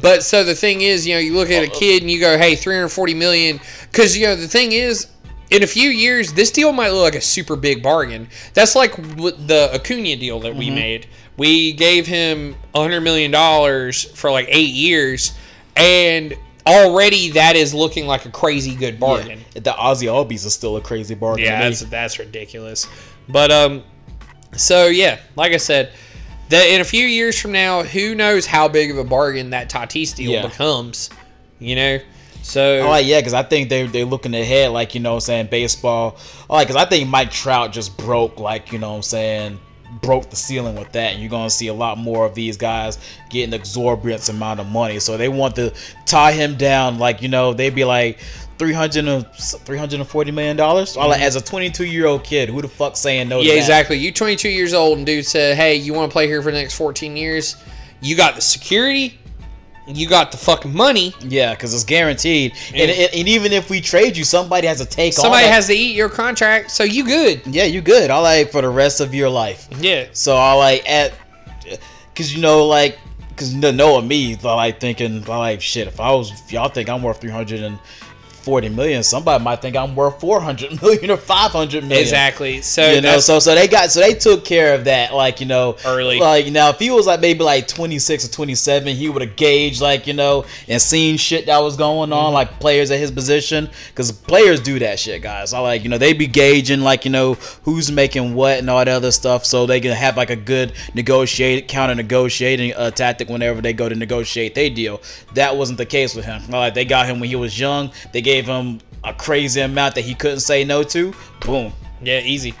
But so the thing is, you know, you look at a kid and you go, hey, $340 million. Because, you know, the thing is, in a few years, this deal might look like a super big bargain. That's like the Acuna deal that we made. We gave him $100 million for like 8 years. And already that is looking like a crazy good bargain. Yeah, the Ozzy Albies is still a crazy bargain. Yeah, that's ridiculous. But so yeah, like I said, that in a few years from now, who knows how big of a bargain that Tatis deal becomes? You know, so because I think they're looking ahead, like you know, what I'm saying baseball. Because I think Mike Trout just broke, like you know, what I'm saying. Broke the ceiling with that, and you're gonna see a lot more of these guys getting an exorbitant amount of money. So they want to tie him down, like you know, they'd be like $340 million. As a 22-year-old kid, who the fuck saying no? Yeah, to that? Exactly. You 22 years old, and dude said, "Hey, you want to play here for the next 14 years? You got the security, you got the fucking money. Yeah, because it's guaranteed. Yeah. And even if we trade you, somebody has to take on. Somebody has to eat your contract, so you good. Yeah, you good. All right, for the rest of your life. Yeah. So I like at, because you know like. Because knowing me, like thinking, like shit. If y'all think I'm worth $340 million, somebody might think I'm worth $400 million or $500 million. Exactly. So you know, so they took care of that, like you know, early. Like now, if he was like maybe like 26 or 27, he would have gauged, like you know, and seen shit that was going on, like players at his position, because players do that shit, guys. I like you know they be gauging, like you know, who's making what and all that other stuff, so they can have like a good counter negotiating tactic whenever they go to negotiate their deal. That wasn't the case with him. Like they got him when he was young. They gave him a crazy amount that he couldn't say no to. Boom. Yeah, easy.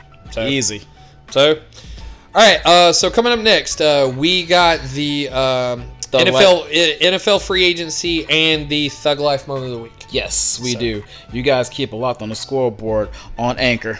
So, all right. So coming up next, we got the NFL free agency and the Thug Life moment of the week. Yes, we do. You guys keep a lot on the scoreboard on Anchor.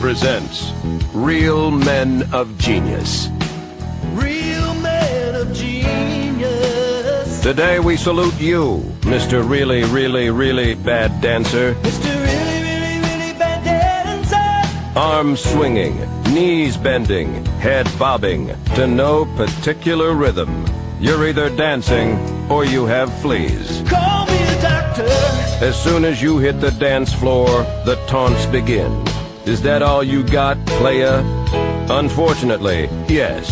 Presents Real Men of Genius. Real Men of Genius. Today we salute you, Mr. Really, Really, Really Bad Dancer. Mr. Really, Really, Really Bad Dancer. Arms swinging, knees bending, head bobbing to no particular rhythm. You're either dancing or you have fleas. Call me a doctor. As soon as you hit the dance floor, the taunts begin. Is that all you got, playa? Unfortunately, yes.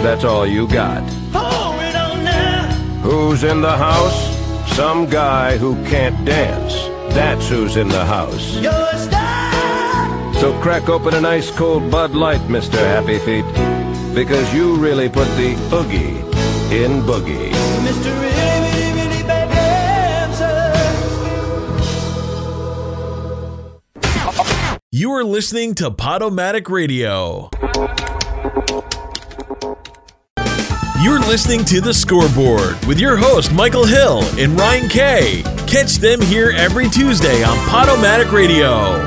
That's all you got. Hold it on now. Who's in the house? Some guy who can't dance. That's who's in the house. You're a star. So crack open an ice cold Bud Light, Mr. Happy Feet, because you really put the oogie in boogie. Mr. Really, Really, Really Bad Dancer. You are listening to Podomatic Radio. You're listening to The Scoreboard with your host, Michael Hill and Ryan K. Catch them here every Tuesday on Podomatic Radio.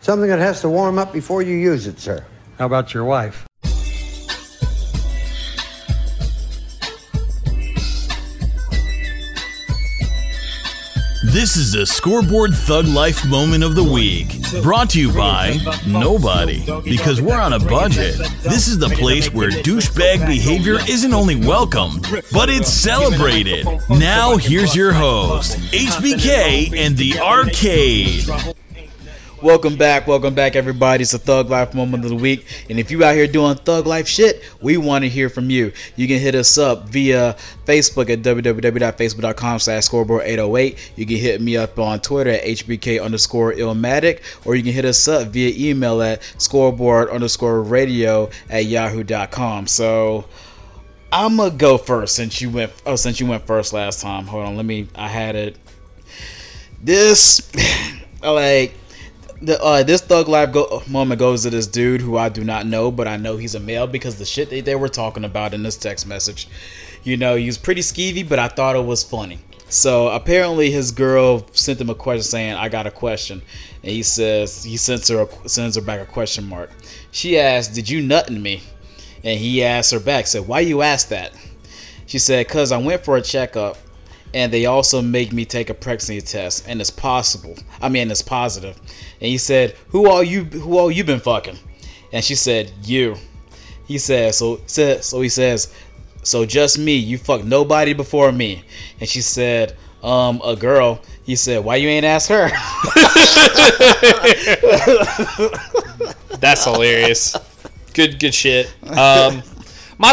Something that has to warm up before you use it, sir. How about your wife? This is the Scoreboard Thug Life Moment of the Week, brought to you by nobody, because we're on a budget. This is the place where douchebag behavior isn't only welcomed, but it's celebrated. Now here's your host, HBK and the Arcade. Welcome back, everybody. It's the Thug Life Moment of the Week. And if you out here doing thug life shit, we want to hear from you. You can hit us up via Facebook at www.facebook.com/scoreboard808. You can hit me up on Twitter at @HBK_Illmatic. Or you can hit us up via email at scoreboard_radio@yahoo.com. So I'm going to go first since you went first last time. Hold on. I had it. This thug life moment goes to this dude who I do not know, but I know he's a male because the shit they were talking about in this text message. You know, he was pretty skeevy, but I thought it was funny. So apparently his girl sent him a question saying, "I got a question." And he says, sends her back a question mark. She asked, "Did you nuttin' me?" And he asked her back, said, "Why you asked that?" She said, "Cause I went for a checkup and they also make me take a pregnancy test, and it's positive." And he said, who all you been fucking? And she said, you. He says, So just me. You fucked nobody before me. And she said, a girl. He said, why you ain't ask her? That's hilarious. Good shit. My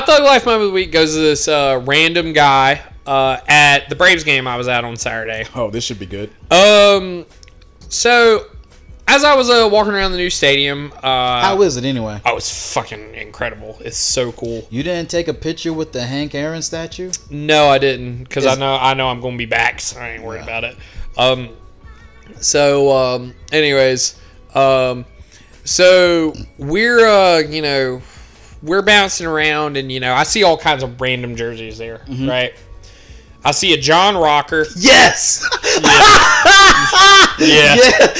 Thug Life moment of the week goes to this random guy at the Braves game I was at on Saturday. Oh, this should be good. So, as I was walking around the new stadium... how is it anyway? Oh, it's fucking incredible. It's so cool. You didn't take a picture with the Hank Aaron statue? No, I didn't. Because I know I'm going to be back, so I ain't worried about it. So we're, we're bouncing around and, I see all kinds of random jerseys there, mm-hmm. right? I see a John Rocker. Yes! Yeah. Yeah.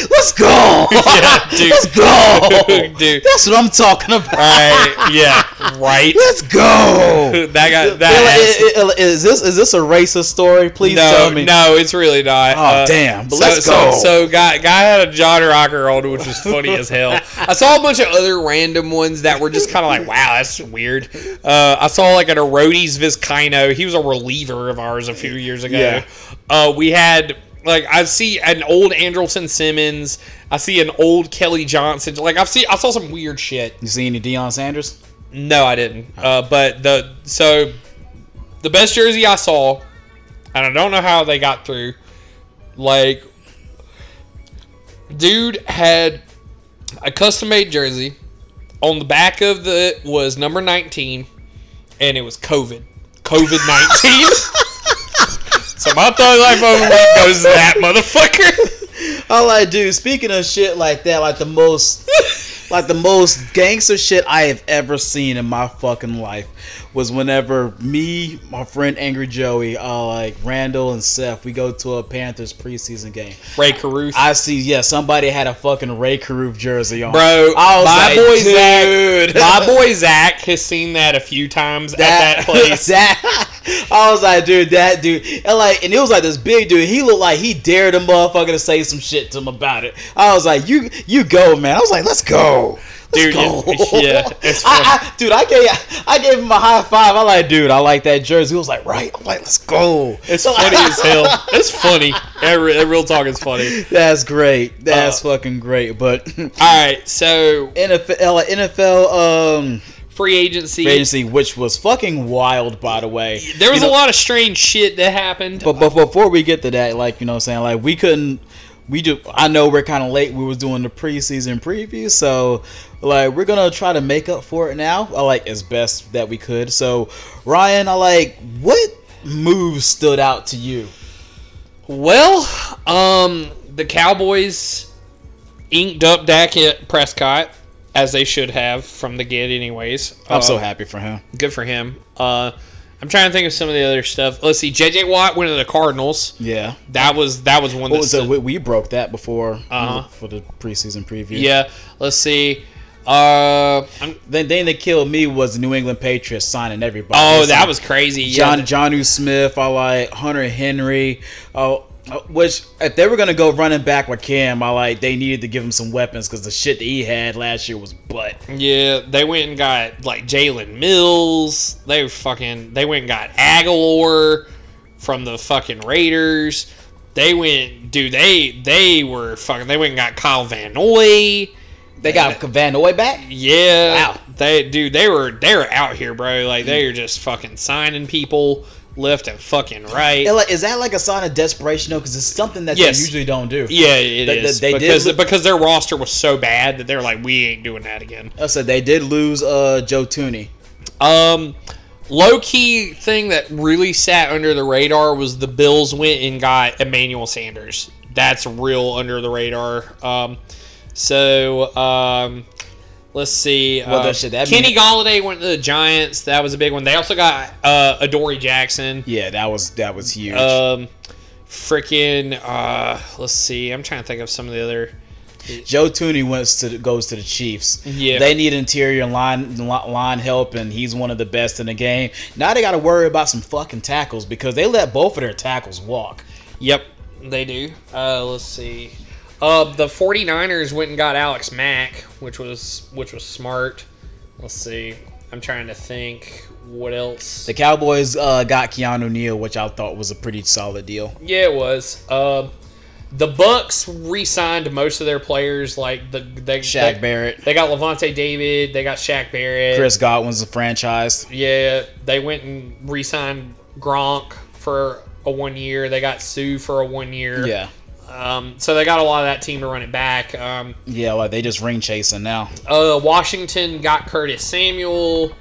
Let's go! Yeah, dude. Let's go! Dude. That's what I'm talking about. Right. Yeah. Right. Let's go! That guy. That is this a racist story? Please tell me. No, it's really not. Oh, damn. But let's go. So guy had a John Rocker on, which was funny as hell. I saw a bunch of other random ones that were just kind of like, wow, that's weird. I saw like an Erodes Vizcaino. He was a reliever of ours a few years ago. Yeah. We had... Like, I see an old Andrelton Simmons. I see an old Kelly Johnson. Like, I saw some weird shit. You see any Deion Sanders? No, I didn't. But the best jersey I saw, and I don't know how they got through, like, dude had a custom-made jersey. On the back of it was number 19, and it was COVID-19. So my Thug Life moment goes to that motherfucker. All I do, speaking of shit like that, like the most gangster shit I have ever seen in my fucking life was whenever me, my friend Angry Joey, Randall and Seth, we go to a Panthers preseason game. Ray Caruth. I see, somebody had a fucking Ray Caruth jersey on. Bro, my boy Zach has seen that a few times at that place. I was like, dude, that dude. And it was like this big dude. He looked like he dared a motherfucker to say some shit to him about it. I was like, you go, man. I was like, let's go. Dude, yeah, it's funny. I gave him a high five. I like, dude, I like that jersey. He was like, right. I'm like, let's go. It's funny as hell. It's funny. Real talk is funny. That's great. That's fucking great. But all right, so NFL free agency, which was fucking wild, by the way. There was a lot of strange shit that happened. But before we get to that, we couldn't. I know we're kind of late. We was doing the preseason preview, so we're gonna try to make up for it now. As best that we could. So, Ryan, what moves stood out to you? Well, the Cowboys inked up Dak Prescott as they should have from the get, anyways. I'm so happy for him. Good for him. I'm trying to think of some of the other stuff. Let's see. J.J. Watt went to the Cardinals. Yeah. That was one that stood. We broke that before for the preseason preview. Yeah. Let's see. Then they killed me was the New England Patriots signing everybody. Oh, that was crazy. Jonnu Smith. Hunter Henry. Which, if they were going to go running back with Cam, they needed to give him some weapons because the shit that he had last year was butt. Yeah, they went and got, Jalen Mills. They went and got Aguilar from the fucking Raiders. They went and got Kyle Van Noy. They got Van Noy back? Yeah. Wow. They were out here, bro. They were just fucking signing people. Left and fucking right. Is that a sign of desperation though? Because it's something that they usually don't do. Yeah, it is. Because their roster was so bad that they're like, we ain't doing that again. I said they did lose Joe Tooney. Low key thing that really sat under the radar was the Bills went and got Emmanuel Sanders. That's real under the radar. Let's see. Kenny Golladay went to the Giants. That was a big one. They also got Adoree Jackson. Yeah, that was huge. Let's see. I'm trying to think of some of the other. Joe Tooney goes to the Chiefs. Yeah, they need interior line help, and he's one of the best in the game. Now they got to worry about some fucking tackles because they let both of their tackles walk. Yep, they do. Let's see. The 49ers went and got Alex Mack, which was smart. Let's see. I'm trying to think what else. The Cowboys got Keanu Neal, which I thought was a pretty solid deal. Yeah, it was. The Bucks re-signed most of their players, like Shaq Barrett. They got Levante David. They got Shaq Barrett. Chris Godwin's a franchise. Yeah, they went and re-signed Gronk for a 1 year. They got Sue for a 1 year. Yeah. So they got a lot of that team to run it back. They just ring chasing now. Washington got Curtis Samuel.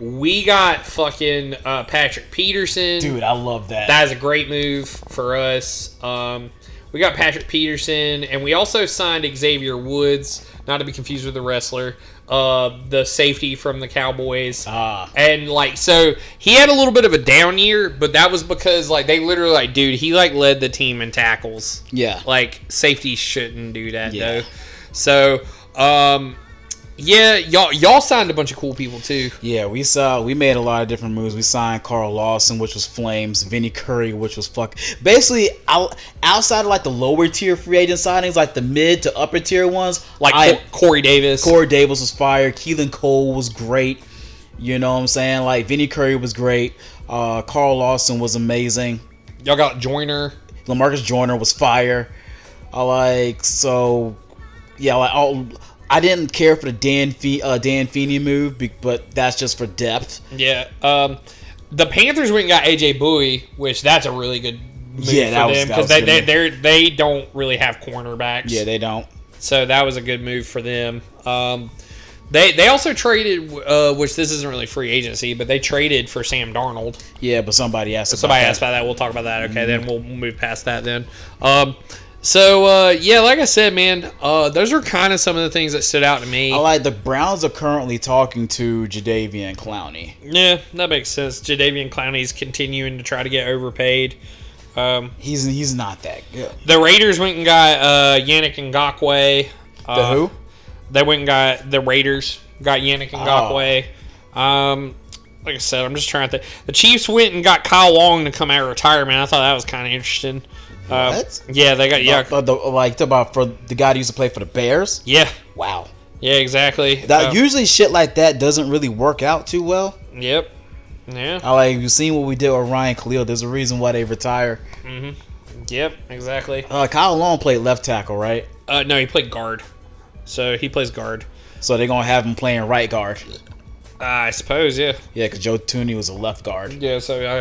We got fucking Patrick Peterson. Dude, I love that. That is a great move for us. We got Patrick Peterson, and we also signed Xavier Woods, not to be confused with the wrestler, the safety from the Cowboys. And, like, so he had a little bit of a down year, but that was because, like, they literally, like, dude, he, like, led the team in tackles. Yeah. Like, safety shouldn't do that, though. So, y'all signed a bunch of cool people too. Yeah, we made a lot of different moves. We signed Carl Lawson, which was flames. Vinnie Curry, which was basically outside of like the lower tier free agent signings, like the mid to upper tier ones. Like Corey Davis. Corey Davis was fire. Keelan Cole was great. You know what I'm saying? Like Vinnie Curry was great. Carl Lawson was amazing. Y'all got Joyner. LaMarcus Joyner was fire. I didn't care for the Dan Feeney move, but that's just for depth. Yeah. The Panthers went and got A.J. Bowie, which that's a really good move for them because they don't really have cornerbacks. Yeah, they don't. So that was a good move for them. They also traded, which this isn't really free agency, but they traded for Sam Darnold. Yeah, but somebody asked about that. We'll talk about that. Okay, then we'll move past that then. So, like I said, man, those are kind of some of the things that stood out to me. I like the Browns are currently talking to Jadeveon Clowney. Yeah, that makes sense. Jadeveon Clowney's continuing to try to get overpaid. He's not that good. The Raiders went and got Yannick Ngakoue. The who? They went and got the Raiders. Got Yannick Ngakoue. Oh. Like I said, I'm just trying to think. The Chiefs went and got Kyle Long to come out of retirement. I thought that was kind of interesting. What? Yeah, they got for the guy who used to play for the Bears. Yeah. Wow. Yeah, exactly. That usually shit like that doesn't really work out too well. Yep. Yeah. You've seen what we did with Ryan Khalil. There's a reason why they retire. Mm-hmm. Yep. Exactly. Kyle Long played left tackle, right? No, he played guard. So he plays guard. So they're gonna have him playing right guard. I suppose, yeah. Yeah, because Joe Tooney was a left guard. Yeah, so I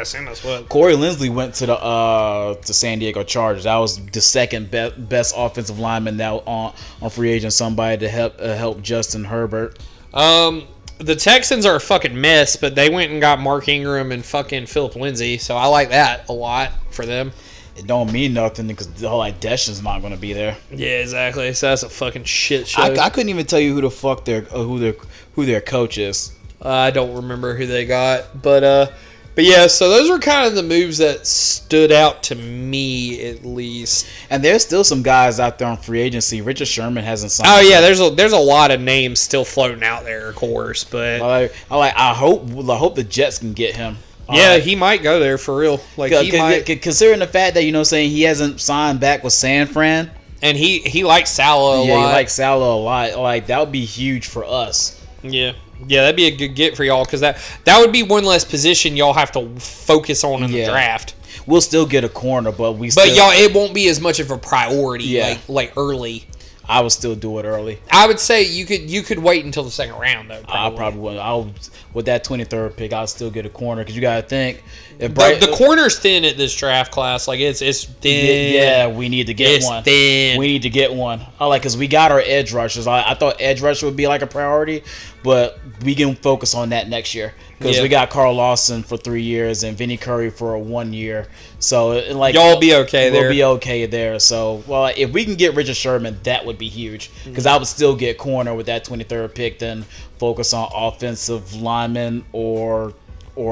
assume that's what. Corey Linsley went to the to San Diego Chargers. That was the second best offensive lineman now on free agent. Somebody to help Justin Herbert. The Texans are a fucking mess, but they went and got Mark Ingram and fucking Philip Lindsay. So I like that a lot for them. It don't mean nothing because the whole Deshaun's not going to be there. Yeah, exactly. So that's a fucking shit show. I couldn't even tell you who the fuck their coach is. I don't remember who they got, but yeah. So those were kind of the moves that stood out to me at least. And there's still some guys out there on free agency. Richard Sherman hasn't signed. Oh yeah, there's a lot of names still floating out there, of course. But I hope the Jets can get him. Yeah, he might go there for real. Like considering the fact that he hasn't signed back with San Fran, and he likes Salah a lot. Yeah, he likes Salah a lot. Like that would be huge for us. Yeah, that'd be a good get for y'all because that would be one less position y'all have to focus on in the draft. We'll still get a corner, but y'all it won't be as much of a priority. Yeah. like early. I would still do it early. I would say you could wait until the second round though. Probably. I probably would. With that 23rd pick, I'll still get a corner because you gotta think if the corner's thin at this draft class. Like it's thin. Yeah, we need to get one. Thin. We need to get one. Because we got our edge rushers. I thought edge rusher would be like a priority, but we can focus on that next year because we got Carl Lawson for 3 years and Vinnie Curry for a 1 year. So y'all be okay there. We'll be okay there. So if we can get Richard Sherman, that would be huge because I would still get corner with that 23rd pick. Then focus on offensive lineman or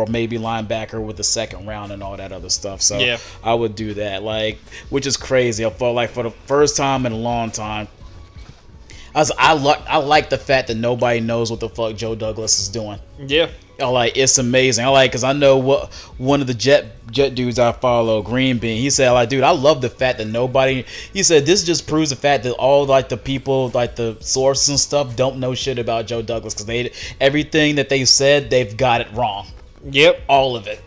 maybe linebacker with the second round and all that other stuff. So I would do that. Which is crazy. I felt like for the first time in a long time. I like the fact that nobody knows what the fuck Joe Douglas is doing. Yeah, it's amazing. Because I know what one of the jet dudes I follow, Green Bean, he said, dude, I love the fact that nobody, he said, this just proves the fact that all, the people, the sources and stuff don't know shit about Joe Douglas, because everything that they said, they've got it wrong. Yep. All of it.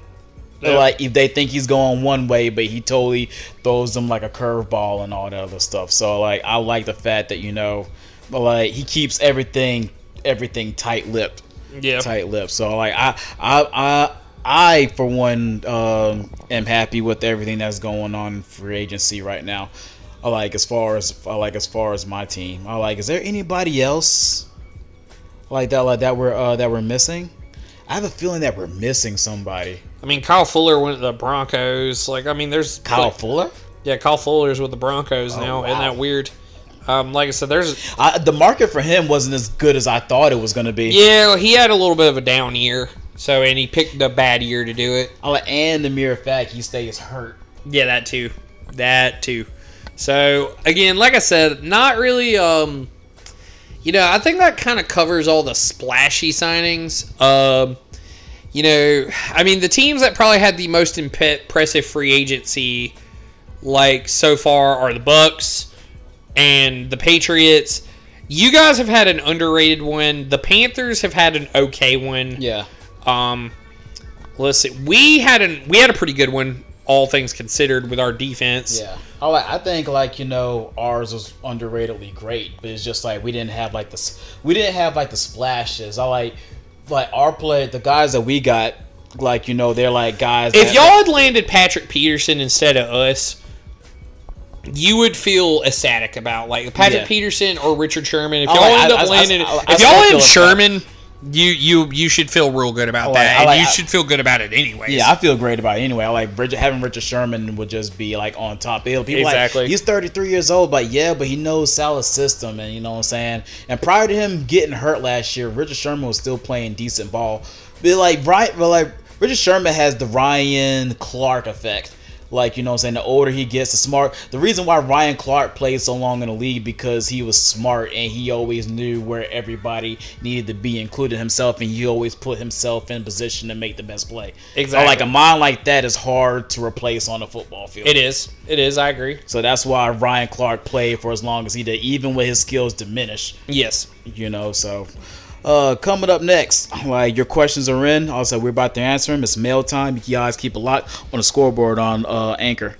Yep. If they think he's going one way, but he totally throws them, a curveball and all that other stuff. So, I like the fact that, he keeps everything tight-lipped. Yeah. Tight-lipped. So, I for one, am happy with everything that's going on in free agency right now. As far as my team. Is there anybody else that we're missing? I have a feeling that we're missing somebody. Kyle Fuller went to the Broncos. There's Kyle Fuller? Yeah, Kyle Fuller's with the Broncos now. Wow. Isn't that weird? I said, there's the market for him wasn't as good as I thought it was going to be. Yeah, he had a little bit of a down year. So, and he picked a bad year to do it. And the mere fact he stays hurt. Yeah, that too. So, again, like I said, not really, I think that kind of covers all the splashy signings. The teams that probably had the most impressive free agency, so far are the Bucks and the Patriots. You guys have had an underrated one. The Panthers have had an okay one. Yeah. Listen, we had a pretty good one, all things considered, with our defense. Yeah. I think ours was underratedly great, but it's just we didn't have the splashes. Our play, the guys that we got, they're guys. If y'all had landed Patrick Peterson instead of us, you would feel ecstatic about Patrick Peterson or Richard Sherman. If y'all end up landing, if y'all land Sherman. Upset. You should feel real good about that. And you should feel good about it anyways. Yeah, I feel great about it anyway. Having Richard Sherman would just be on top. People exactly. He's 33 years old, but he knows Salah's system, and you know what I'm saying. And prior to him getting hurt last year, Richard Sherman was still playing decent ball. Richard Sherman has the Ryan Clark effect. You know what I'm saying? The older he gets, the smart. The reason why Ryan Clark played so long in the league because he was smart and he always knew where everybody needed to be, including himself, and he always put himself in position to make the best play. Exactly. So, a mind like that is hard to replace on a football field. It is. I agree. So that's why Ryan Clark played for as long as he did, even when his skills diminished. Yes. So... coming up next, your questions are in. Also, we're about to answer them. It's mail time. You guys keep a lock on the scoreboard on Anchor.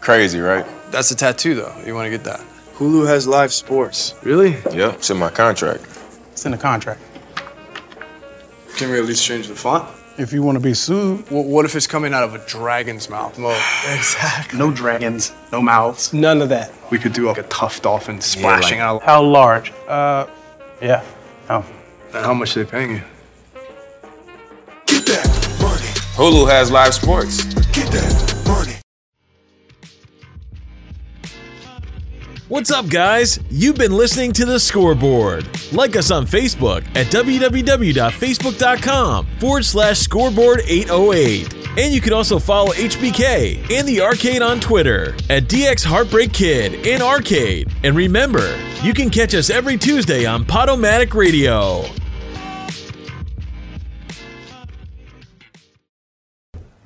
Crazy, right? That's a tattoo, though. You want to get that? Hulu has live sports. Really? Yeah, it's in my contract. It's in the contract. Can we at least change the font? If you want to be sued. Well, what if it's coming out of a dragon's mouth? No. Exactly. No dragons, no mouths. None of that. We could do a tough dolphin splashing out. How large? Yeah. Oh. And how much are they paying you? Get that money. Hulu has live sports. Get that money. What's up, guys? You've been listening to The Scoreboard. Like us on Facebook at www.facebook.com/scoreboard808. And you can also follow HBK and The Arcade on Twitter at DX Heartbreak Kid and Arcade. And remember, you can catch us every Tuesday on Podomatic Radio.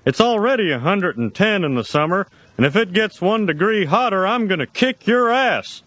It's already 110 in the summer. And if it gets 1 degree hotter, I'm going to kick your ass.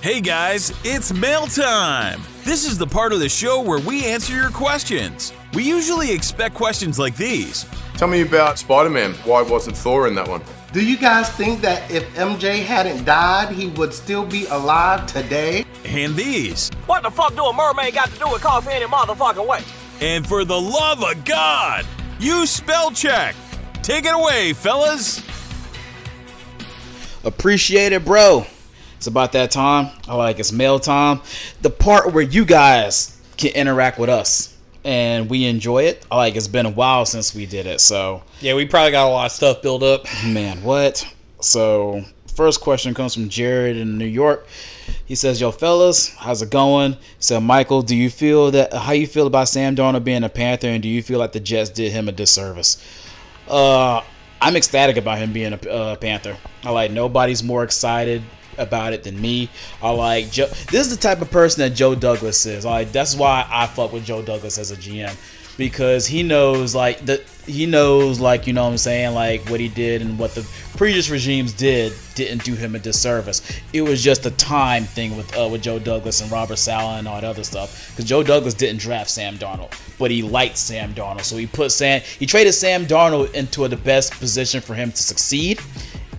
Hey guys, it's mail time. This is the part of the show where we answer your questions. We usually expect questions like these. Tell me about Spider-Man. Why wasn't Thor in that one? Do you guys think that if MJ hadn't died, he would still be alive today? And these. What the fuck do a mermaid got to do with coffee any motherfucking way? And for the love of God, you spell check. Take it away, fellas. Appreciate it, bro. It's about that time. I like it's mail time. The part where you guys can interact with us. And we enjoy it. I like it's been a while since we did it, so. Yeah, we probably got a lot of stuff built up. Man, what? So, first question comes from Jared in New York. He says, yo, fellas, how's it going? He said, Michael, how you feel about Sam Darnold being a Panther, and do you feel like the Jets did him a disservice? I'm ecstatic about him being a Panther. I like nobody's more excited about it than me. I like Joe. This is the type of person that Joe Douglas is. Like that's why I fuck with Joe Douglas as a GM, because he knows you know what I'm saying, like what he did and what the previous regimes didn't do him a disservice. It was just a time thing with Joe Douglas and Robert Saleh and all that other stuff, because Joe Douglas didn't draft Sam Darnold, but he liked Sam Darnold, so he traded Sam Darnold into the best position for him to succeed.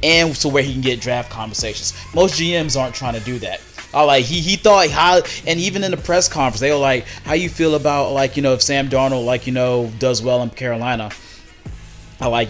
And so where he can get draft conversations. Most GMs aren't trying to do that. He thought how, and even in the press conference they were like, how you feel about if Sam Darnold does well in Carolina? Will it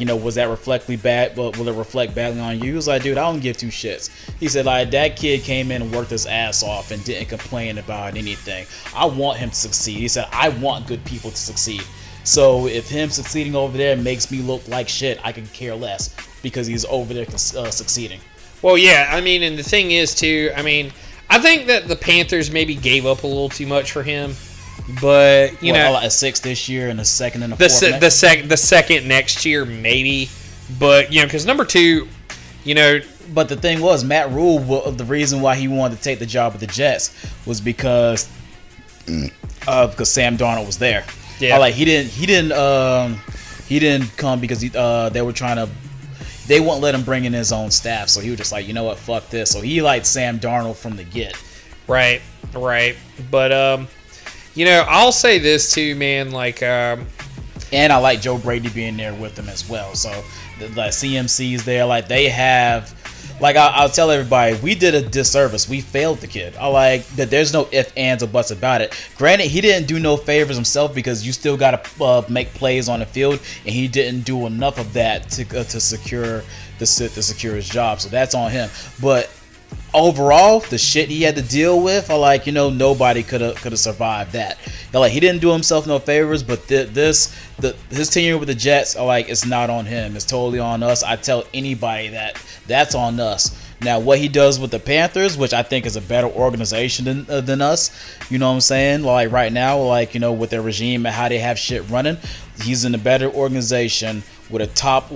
reflect badly on you? He was like, dude, I don't give two shits. He said, that kid came in and worked his ass off and didn't complain about anything. I want him to succeed. He said, I want good people to succeed. So if him succeeding over there makes me look like shit, I could care less, because he's over there succeeding. Well, yeah, I mean, and the thing is, too, I mean, I think that the Panthers maybe gave up a little too much for him, but, a sixth this year and a second and a fourth next year. The second next year, maybe, but, because number two, But the thing was, Matt Rule, the reason why he wanted to take the job with the Jets was because Sam Darnold was there. Yeah. He didn't come because they wouldn't let him bring in his own staff, so he was just like, you know what, fuck this. So he liked Sam Darnold from the get. Right. But, I'll say this too, man, and I like Joe Brady being there with him as well. So, the CMC's there, they have... I'll tell everybody, we did a disservice. We failed the kid. I like that. There's no ifs, ands, or buts about it. Granted, he didn't do no favors himself, because you still got to make plays on the field, and he didn't do enough of that to secure his job. So that's on him. But overall, the shit he had to deal with, nobody could have survived that. He didn't do himself no favors, but his tenure with the Jets, it's not on him. It's totally on us. I tell anybody that's on us. Now, what he does with the Panthers, which I think is a better organization than us, you know what I'm saying? Right now, with their regime and how they have shit running, he's in a better organization with a top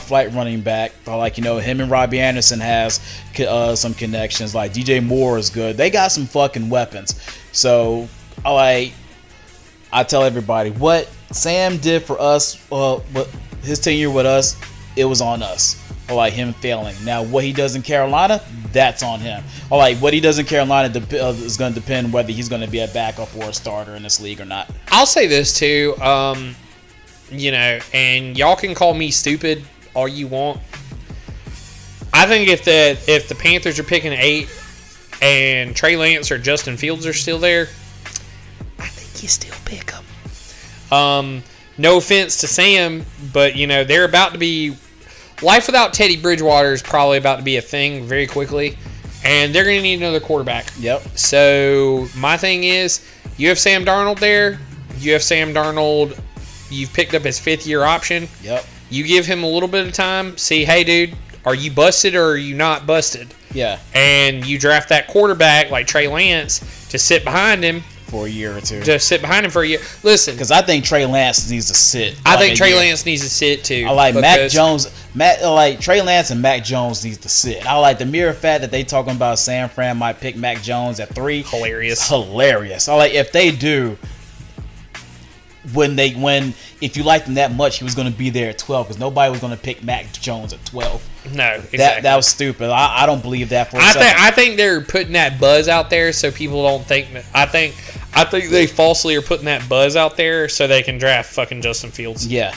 flight running back. Him and Robbie Anderson has some connections. DJ Moore is good. They got some fucking weapons. So, I tell everybody, what Sam did for us, his tenure with us, it was on us. Him failing. Now, what he does in Carolina, that's on him. What he does in Carolina is going to depend whether he's going to be a backup or a starter in this league or not. I'll say this too, and y'all can call me stupid all you want. I think if the Panthers are picking 8 and Trey Lance or Justin Fields are still there, I think you still pick them. No offense to Sam, but they're about to be. Life without Teddy Bridgewater is probably about to be a thing very quickly, and they're going to need another quarterback. Yep. So my thing is, you have Sam Darnold there. You have Sam Darnold. You've picked up his fifth-year option. Yep. You give him a little bit of time. See, hey, dude, are you busted or are you not busted? Yeah. And you draft that quarterback like Trey Lance to sit behind him. For a year or two. Just sit behind him for a year. Listen. Because I think Trey Lance needs to sit. I think Trey Lance needs to sit, too. I like Mac Jones. Trey Lance and Mac Jones needs to sit. I like the mere fact that they talking about San Fran might pick Mac Jones at 3. Hilarious. I like if they do, if you liked him that much, he was going to be there at 12, because nobody was going to pick Mac Jones at 12. No, exactly. That was stupid. I don't believe that for a second. I think they're putting that buzz out there so people don't think – I think they falsely are putting that buzz out there so they can draft fucking Justin Fields. Yeah.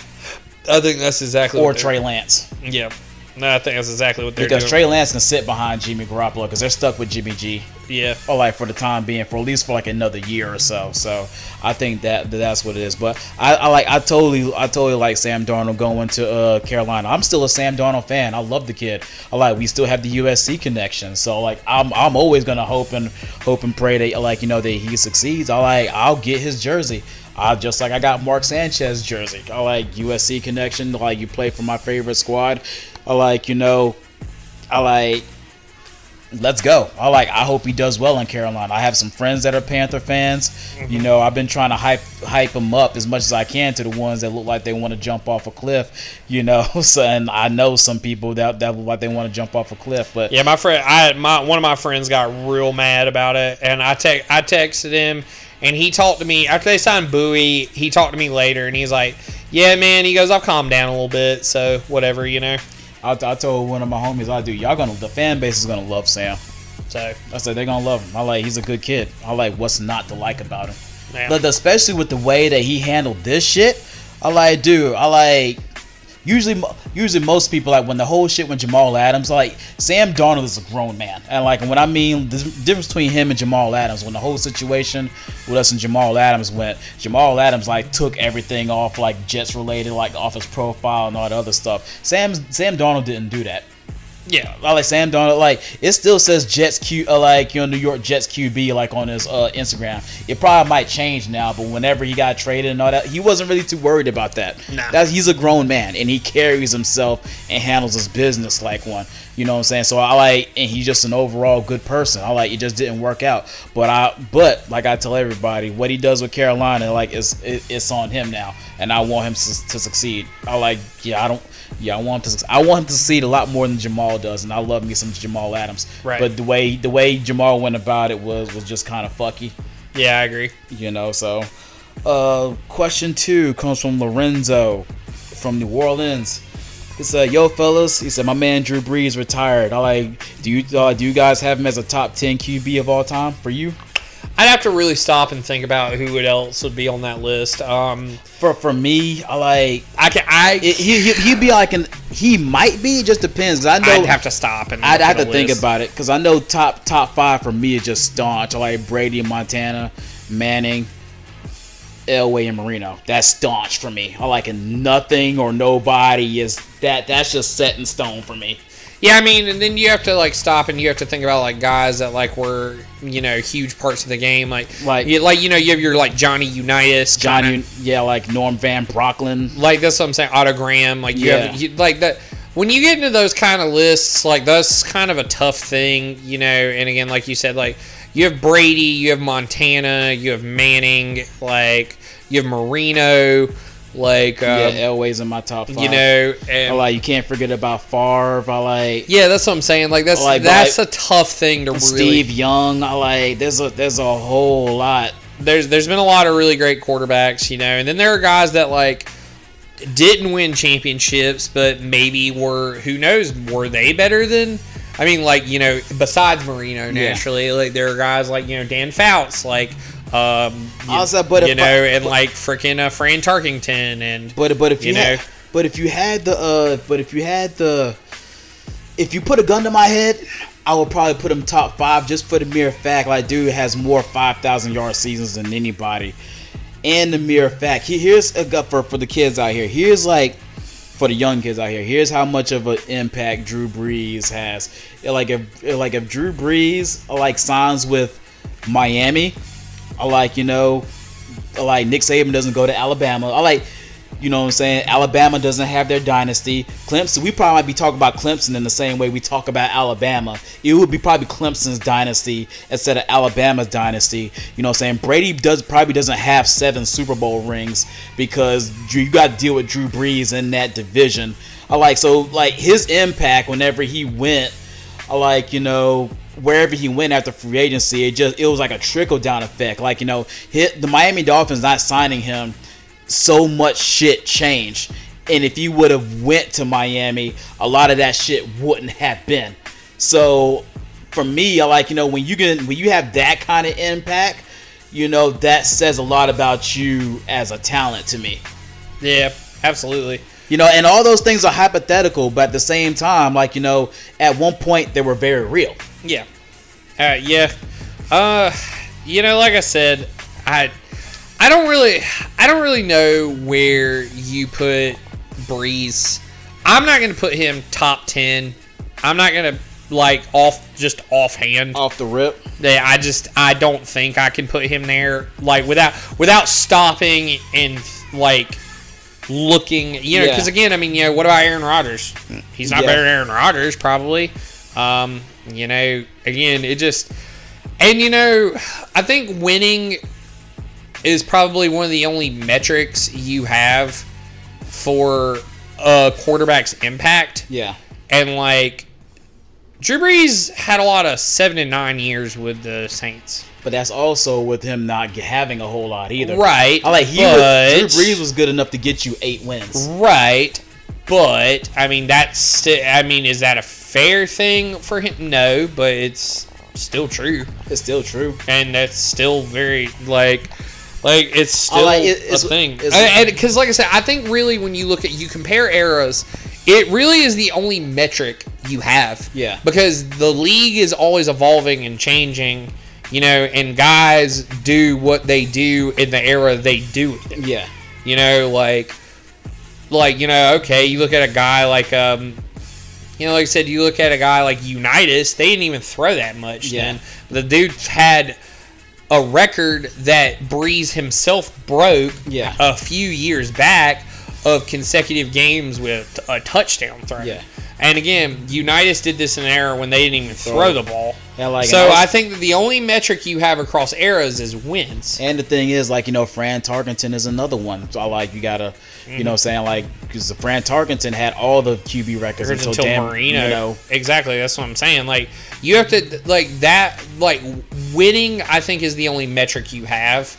I think that's exactly what they're doing. Or Trey Lance. Yeah. No, I think that's exactly what they're doing. Because Trey Lance can sit behind Jimmy Garoppolo because they're stuck with Jimmy G. Yeah. For like for the time being, for at least for like another year or so. So I think that's what it is. But I totally like Sam Darnold going to Carolina. I'm still a Sam Darnold fan. I love the kid. We still have the USC connection. So I'm always gonna hope and pray that that he succeeds. I'll get his jersey. Just like I got Mark Sanchez's jersey. I USC connection. You play for my favorite squad. Let's go. I hope he does well in Carolina. I have some friends that are Panther fans. Mm-hmm. I've been trying to hype him up as much as I can to the ones that look like they want to jump off a cliff. So, and I know some people that look like they want to jump off a cliff. But yeah, one of my friends got real mad about it, and I texted him. And he talked to me after they signed Bowie. He talked to me later, and he's like, "Yeah, man." He goes, "I've calmed down a little bit, so whatever, . I told one of my homies, the fan base is gonna love Sam. So I said they're gonna love him. He's a good kid. What's not to like about him? Yeah. But especially with the way that he handled this shit, Usually most people, when the whole shit with Jamal Adams, Sam Darnold is a grown man. And when I mean the difference between him and Jamal Adams, when the whole situation with us and Jamal Adams went, Jamal Adams took everything off Jets related, off his profile and all that other stuff. Sam Darnold didn't do that. Yeah, Sam Darnold, it still says Jets Q, New York Jets QB, on his Instagram. It probably might change now, but whenever he got traded and all that, he wasn't really too worried about that. Nah. He's a grown man, and he carries himself and handles his business like one. You know what I'm saying? So and he's just an overall good person. It just didn't work out. But like I tell everybody, what he does with Carolina, it's on him now, and I want him to succeed. I want him to. I want him to succeed a lot more than Jamal does, and I love me some Jamal Adams. Right. But the way Jamal went about it was just kind of fucky. Yeah, I agree. So question 2 comes from Lorenzo from New Orleans. It's yo fellas, he said my man Drew Brees retired. Do you guys have him as a top 10 QB of all time for you? I'd have to really stop and think about who else would be on that list. For me, he might be. It just depends. I know I'd have to stop and I'd have to think about it because I know top 5 for me is just staunch. Brady, Montana, Manning, Elway, and Marino. That's staunch for me. And nothing or nobody is that. That's just set in stone for me. Yeah, and then you have to stop and you have to think about guys that were huge parts of the game, you have your Johnny Unitas, Norm Van Brocklin, that's what I'm saying, Otto Graham, that. When you get into those kind of lists, that's kind of a tough thing, And again, like you said, you have Brady, you have Montana, you have Manning, you have Marino. Elway's in my top 5. And you can't forget about Favre. Yeah, that's what I'm saying. That's a tough thing to Steve really. Steve Young. There's a whole lot. There's been a lot of really great quarterbacks, And then there are guys that didn't win championships, but maybe were they better than? Besides Marino, naturally, there are guys Dan Fouts, Fran Tarkington, and if you put a gun to my head, I would probably put him top 5 just for the mere fact dude has more 5,000-yard seasons than anybody, and the mere fact here's a gut for the kids out here. Here's for the young kids out here. Here's how much of an impact Drew Brees has. If Drew Brees signs with Miami. Nick Saban doesn't go to Alabama. Alabama doesn't have their dynasty. Clemson, we probably might be talking about Clemson in the same way we talk about Alabama. It would be probably Clemson's dynasty instead of Alabama's dynasty. Brady probably doesn't have 7 Super Bowl rings because you got to deal with Drew Brees in that division. His impact whenever he went, wherever he went after free agency, it was a trickle down effect. The Miami Dolphins not signing him, so much shit changed. And if he would have went to Miami, a lot of that shit wouldn't have been. So for me, when you have that kind of impact, that says a lot about you as a talent to me. Yeah, absolutely. You know, and all those things are hypothetical, but at the same time, like, you know, at one point they were very real. Yeah. All right. Yeah. You know, like I said, I don't really know where you put Brees. I'm not going to put him top 10. I'm not going to, like, offhand. Off the rip? Yeah, I don't think I can put him there, like, without stopping and, like, looking, you know, because again, I mean, you know, what about Aaron Rodgers? He's not better than Aaron Rodgers, probably. You know, again, it just, and you know, I think winning is probably one of the only metrics you have for a quarterback's impact. Yeah. And like, Drew Brees had a lot of 7 and 9 years with the Saints. But that's also with him not having a whole lot either. Right. Drew Brees was good enough to get you 8 wins. Right. But, I mean, is that a fair thing for him? No, but it's still true. It's still true. And that's still very, like it's still a thing. Because, like I said, I think really when you compare eras, it really is the only metric you have. Yeah. Because the league is always evolving and changing. You know, and guys do what they do in the era they do it. Yeah. You know, like, you know, okay, you look at a guy like, you know, like I said, you look at a guy like Unitas, they didn't even throw that much then. The dude had a record that Brees himself broke a few years back of consecutive games with a touchdown throw. Yeah. And again, Unitas did this in an era when they didn't even throw the ball. Yeah, I think that the only metric you have across eras is wins. And the thing is, like, you know, Fran Tarkenton is another one. So, like, you got to, you know what I'm saying? Like, because Fran Tarkenton had all the QB records until Marino. You know. Exactly. That's what I'm saying. Like, you have to, like, that, like, winning, I think, is the only metric you have.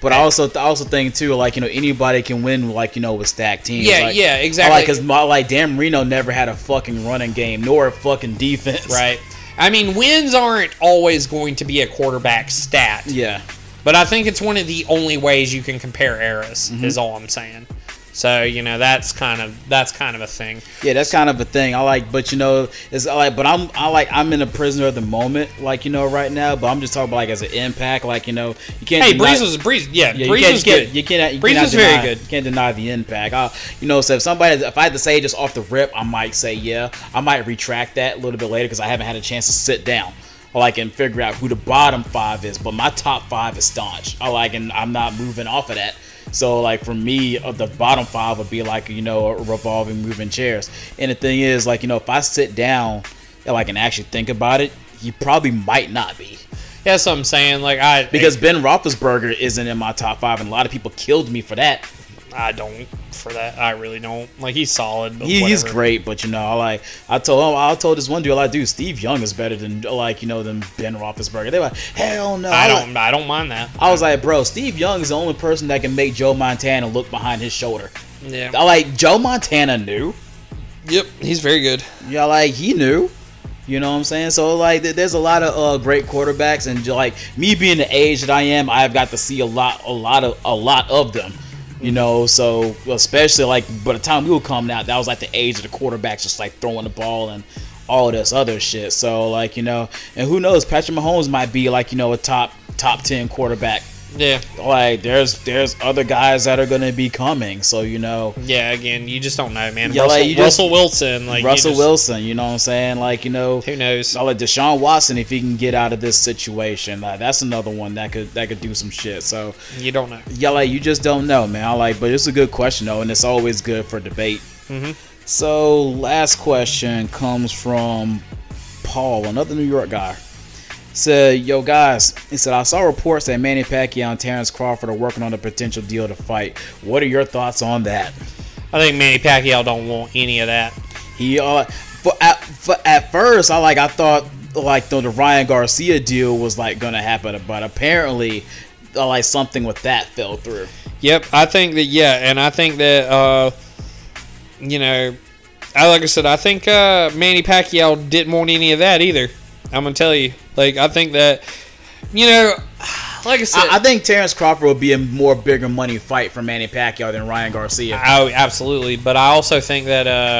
But I also think, too, like, you know, anybody can win, like, you know, with stacked teams. Yeah, like, yeah, exactly. Like, because, like, Dan Marino never had a fucking running game nor a fucking defense. Right. I mean, wins aren't always going to be a quarterback stat. Yeah. But I think it's one of the only ways you can compare eras, is all I'm saying. So, you know, that's kind of a thing. Yeah, that's kind of a thing. I like, but you know, it's like, but I'm in a prisoner of the moment, like, you know, right now. But I'm just talking about, like, as an impact, like, you know, you can't. Hey, Brees was yeah, yeah, Brees was good. Brees was very good. You can't deny the impact. You know, so if I had to say just off the rip, I might say I might retract that a little bit later because I haven't had a chance to sit down. I like and figure out who the bottom 5 is, but my top 5 is staunch. I like, and I'm not moving off of that. So, like, for me, the bottom 5 would be, like, you know, revolving, moving chairs. And the thing is, like, you know, if I sit down and, like, and actually think about it, he probably might not be. Yeah, that's what I'm saying. Like, because Ben Roethlisberger isn't in my top 5, and a lot of people killed me for that. I don't for that. I really don't. Like, he's solid. But he's great, but, you know, like, I told this one dude, like, dude, Steve Young is better than, like, you know, than Ben Roethlisberger. They were like, hell no. I don't mind that. I was like, bro, Steve Young is the only person that can make Joe Montana look behind his shoulder. Yeah. I like, Joe Montana knew. Yep, he's very good. Yeah, like, he knew. You know what I'm saying? So, like, there's a lot of great quarterbacks, and, like, me being the age that I am, I've got to see a lot of them. You know, so especially, like, by the time we were coming out, that was, like, the age of the quarterbacks just, like, throwing the ball and all this other shit. So, like, you know, and who knows, Patrick Mahomes might be, like, you know, a top 10 quarterback. Yeah. Like, there's other guys that are going to be coming. So, you know. Yeah, again, you just don't know, man. Yeah, Russell Wilson, you know what I'm saying? Like, you know. Who knows? Like, Deshaun Watson, if he can get out of this situation. Like, that's another one that could do some shit. So. You don't know. Yeah, like, you just don't know, man. But it's a good question, though, and it's always good for debate. Mm-hmm. So, last question comes from Paul, another New York guy. Said, yo guys, he said, I saw reports that Manny Pacquiao and Terrence Crawford are working on a potential deal to fight. What are your thoughts on that? I think Manny Pacquiao don't want any of that. At first, I thought, like, the Ryan Garcia deal was, like, gonna happen, but apparently, like, something with that fell through. Yep, I think that you know, like I said, I think Manny Pacquiao didn't want any of that either. I'm gonna tell you. Like, I think that, you know, like I said, I think Terrence Crawford will be a more bigger money fight for Manny Pacquiao than Ryan Garcia. Absolutely, but I also think that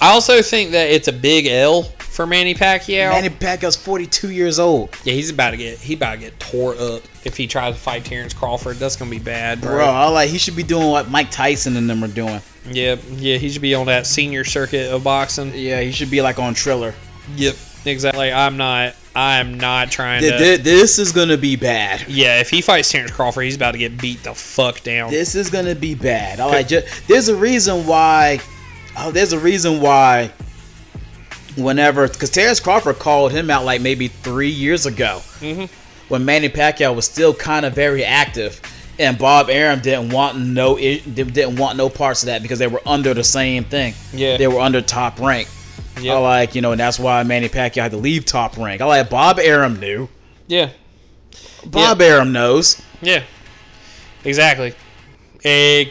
it's a big L for Manny Pacquiao. Manny Pacquiao's 42 years old. Yeah, he's about to get tore up if he tries to fight Terrence Crawford. That's gonna be bad, bro. He should be doing what Mike Tyson and them are doing. Yeah, he should be on that senior circuit of boxing. Yeah, he should be like on Triller. Yep, exactly. I'm not trying to. This is gonna be bad. Yeah, if he fights Terrence Crawford, he's about to get beat the fuck down. This is gonna be bad. There's a reason why. Whenever, because Terrence Crawford called him out like maybe 3 years ago, when Manny Pacquiao was still kind of very active, and Bob Arum didn't want no parts of that because they were under the same thing. Yeah, they were under Top Rank. Yep. And that's why Manny Pacquiao had to leave Top Rank. Bob Arum knew. Yeah, Bob Arum knows. Yeah, exactly.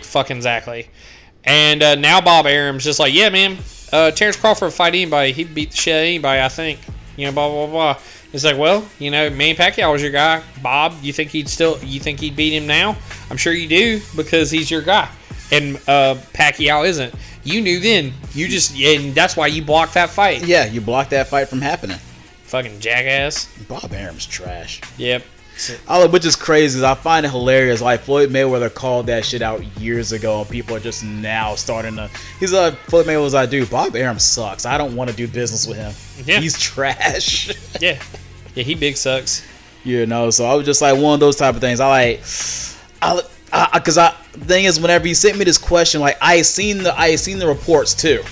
Fucking exactly. And now Bob Arum's just like, yeah, man. Terrence Crawford would fight anybody. He'd beat the shit out of anybody, I think. Blah, blah, blah. It's like, well, Manny Pacquiao was your guy. Bob, you think he'd beat him now? I'm sure you do, because he's your guy. And Pacquiao isn't. You knew then. And that's why you blocked that fight. Yeah, you blocked that fight from happening. Fucking jackass. Bob Arum's trash. Yep. Which is crazy. I find it hilarious. Floyd Mayweather called that shit out years ago, and people are just now starting to. He's like, Floyd Mayweather's like, dude, Bob Arum sucks. I don't want to do business with him. Yeah. He's trash. Yeah, he big sucks. So I was just like one of those type of things. The thing is, whenever he sent me this question, I seen the reports too.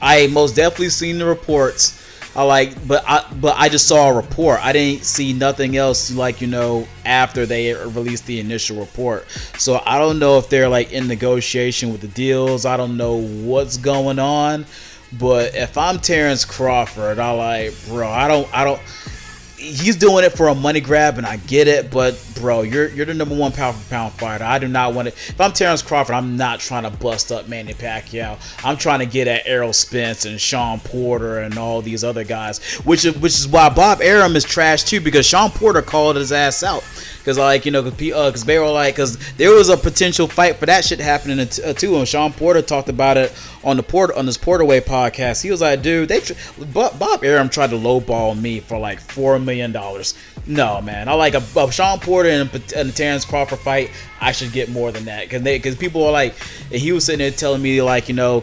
I most definitely seen the reports. But I just saw a report. I didn't see nothing else, after they released the initial report. So I don't know if they're in negotiation with the deals. I don't know what's going on. But if I'm Terrence Crawford, I don't. He's doing it for a money grab, and I get it. But bro, you're the number one pound for pound fighter. I do not want it. If I'm Terrence Crawford, I'm not trying to bust up Manny Pacquiao. I'm trying to get at Errol Spence and Sean Porter and all these other guys. Which is why Bob Arum is trash too, because Sean Porter called his ass out. Because there was a potential fight for that shit happening too. And Sean Porter talked about it on his Porterway podcast. He was like, dude, Bob Arum tried to lowball me for $4 million. No, man, a Sean Porter and a Terrence Crawford fight, I should get more than that. Because people are like, he was sitting there telling me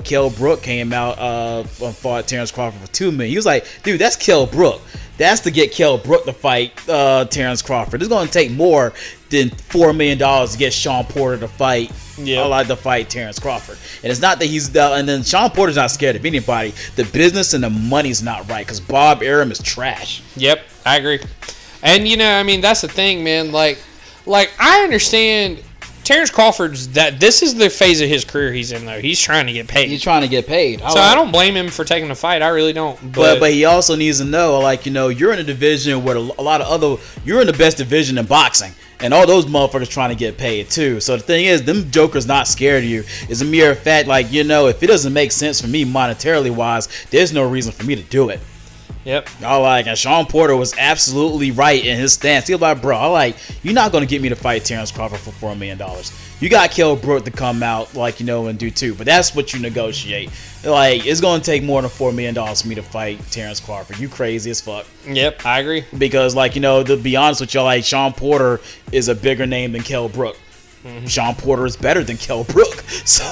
Kell Brook came out and fought Terrence Crawford for $2 million. He was like, dude, that's Kell Brook. That's to get Kell Brook to fight Terrence Crawford. It's going to take more than $4 million to get Sean Porter to fight. Yeah, to fight Terrence Crawford. And it's not that and then Sean Porter's not scared of anybody. The business and the money's not right, because Bob Arum is trash. Yep, I agree. And that's the thing, man. I understand Terrence Crawford's that this is the phase of his career he's in, though. He's trying to get paid. So I don't blame him for taking the fight. I really don't. But he also needs to know, you're in a division where you're in the best division in boxing. And all those motherfuckers trying to get paid too. So the thing is, them jokers not scared of you. It's a mere fact, if it doesn't make sense for me monetarily wise, there's no reason for me to do it. Yep. And Sean Porter was absolutely right in his stance. He was like, bro, you're not going to get me to fight Terrence Crawford for $4 million. You got Kell Brook to come out, and do too. But that's what you negotiate. It's going to take more than $4 million for me to fight Terrence Crawford. You crazy as fuck. Yep, I agree. Because, to be honest with y'all, Sean Porter is a bigger name than Kell Brook. Mm-hmm. Sean Porter is better than Kell Brook. So,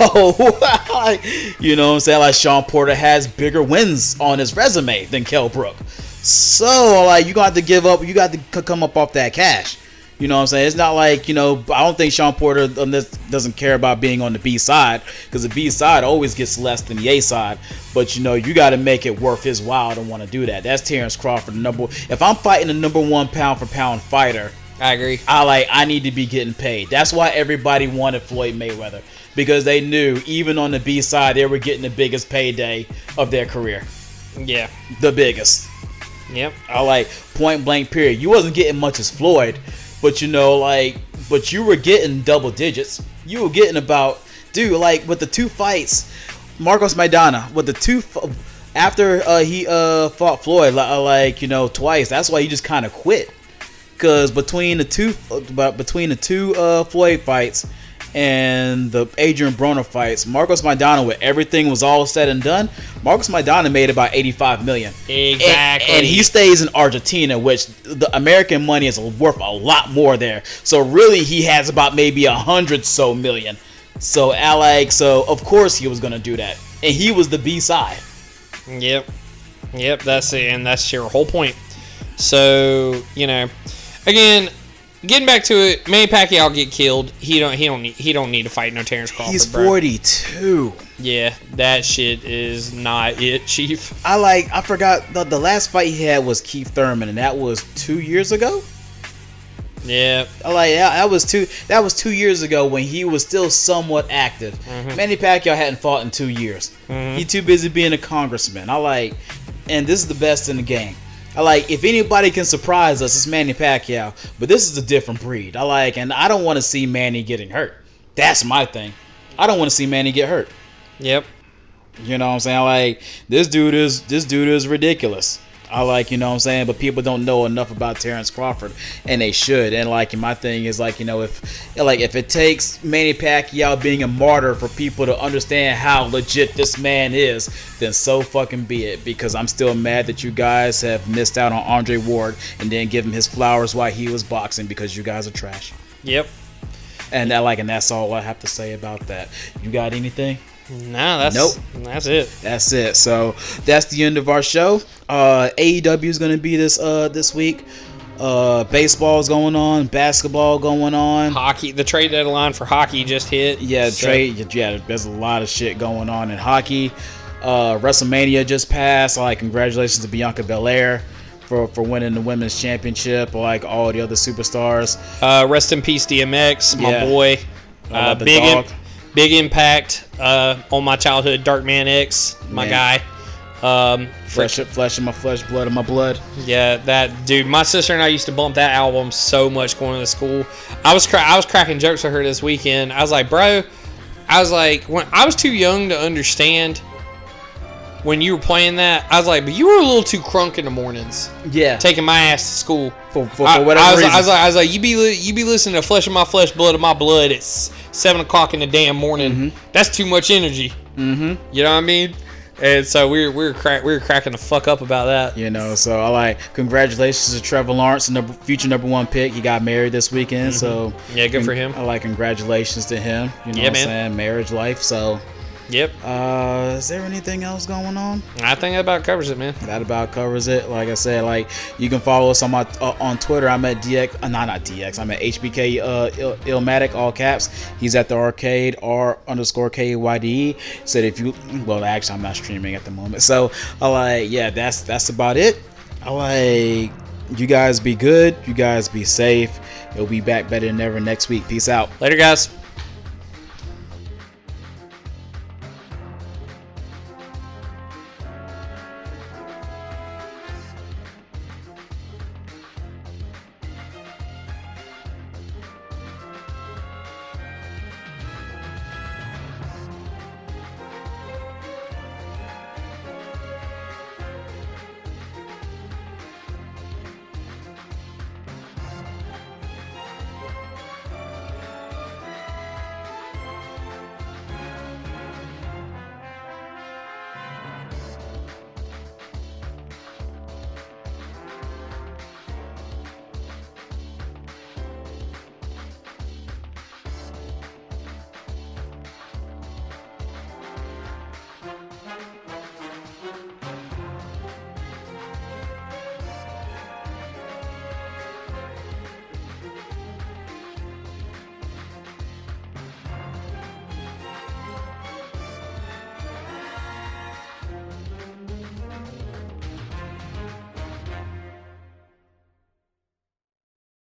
Sean Porter has bigger wins on his resume than Kell Brook. So, you got to give up. You got to come up off that cash. You know what I'm saying? It's not I don't think Sean Porter doesn't care about being on the B side, because the B side always gets less than the A side. But, you got to make it worth his while to want to do that. That's Terrence Crawford. If I'm fighting the number one pound for pound fighter, I agree. I need to be getting paid. That's why everybody wanted Floyd Mayweather, because they knew even on the B side they were getting the biggest payday of their career. Yeah, the biggest. Yep. Point blank period. You wasn't getting much as Floyd, but but you were getting double digits. You were getting about, with the two fights, Marcos Maidana with the two. After he fought Floyd twice. That's why he just kind of quit. Because between the two Floyd fights and the Adrian Broner fights, Marcos Maidana, when everything was all said and done, Marcos Maidana made about $85 million. Exactly. And he stays in Argentina, which the American money is worth a lot more there. So really, he has about maybe $100 million. So of course he was going to do that. And he was the B side. Yep, that's it. And that's your whole point. So, again, getting back to it, Manny Pacquiao get killed. He don't need to fight no Terrence Crawford. He's 42. Bro. Yeah, that shit is not it, Chief. I forgot the last fight he had was Keith Thurman, and that was 2 years ago. Yeah, that was 2 years ago when he was still somewhat active. Mm-hmm. Manny Pacquiao hadn't fought in 2 years. Mm-hmm. He too busy being a congressman. And this is the best in the game. If anybody can surprise us, it's Manny Pacquiao. But this is a different breed. And I don't want to see Manny getting hurt. That's my thing. I don't want to see Manny get hurt. Yep. You know what I'm saying? This dude is ridiculous. But people don't know enough about Terrence Crawford, and they should. And my thing is if it takes Manny Pacquiao being a martyr for people to understand how legit this man is, then so fucking be it. Because I'm still mad that you guys have missed out on Andre Ward and didn't give him his flowers while he was boxing, because you guys are trash. Yep. And that's all I have to say about that. You got anything? No, that's it. That's it. So that's the end of our show. AEW is going to be this week. Baseball is going on, basketball going on, hockey. The trade deadline for hockey just hit. Yeah, trade. Yeah, there's a lot of shit going on in hockey. WrestleMania just passed. Congratulations to Bianca Belair for winning the women's championship. All the other superstars. Rest in peace, DMX, my boy. Big dog. Big impact on my childhood. Darkman X, my guy. Flesh of my flesh, blood of my blood. Yeah, that dude. My sister and I used to bump that album so much going to school. I was cracking jokes with her this weekend. I was like, bro, when I was too young to understand when you were playing that. I was like, but you were a little too crunk in the mornings. Yeah, taking my ass to school for whatever reason. I was like, you be listening to Flesh of my flesh, blood of my blood. It's 7:00 in the damn morning. Mm-hmm. That's too much energy. Mm-hmm. You know what I mean? And so we were cracking the fuck up about that. So congratulations to Trevor Lawrence, future number one pick. He got married this weekend. Mm-hmm. So yeah, good for him. Congratulations to him. You know what I'm saying? Marriage life. So. Yep. Is there anything else going on? I think that about covers it, man. That about covers it. Like I said, you can follow us on my on Twitter. I'm at DX. Not DX. I'm at HBK Illmatic, all caps. He's at the arcade R_KYDE. Said if you. Well, actually, I'm not streaming at the moment. So that's about it. You guys be good. You guys be safe. We'll be back better than ever next week. Peace out. Later, guys.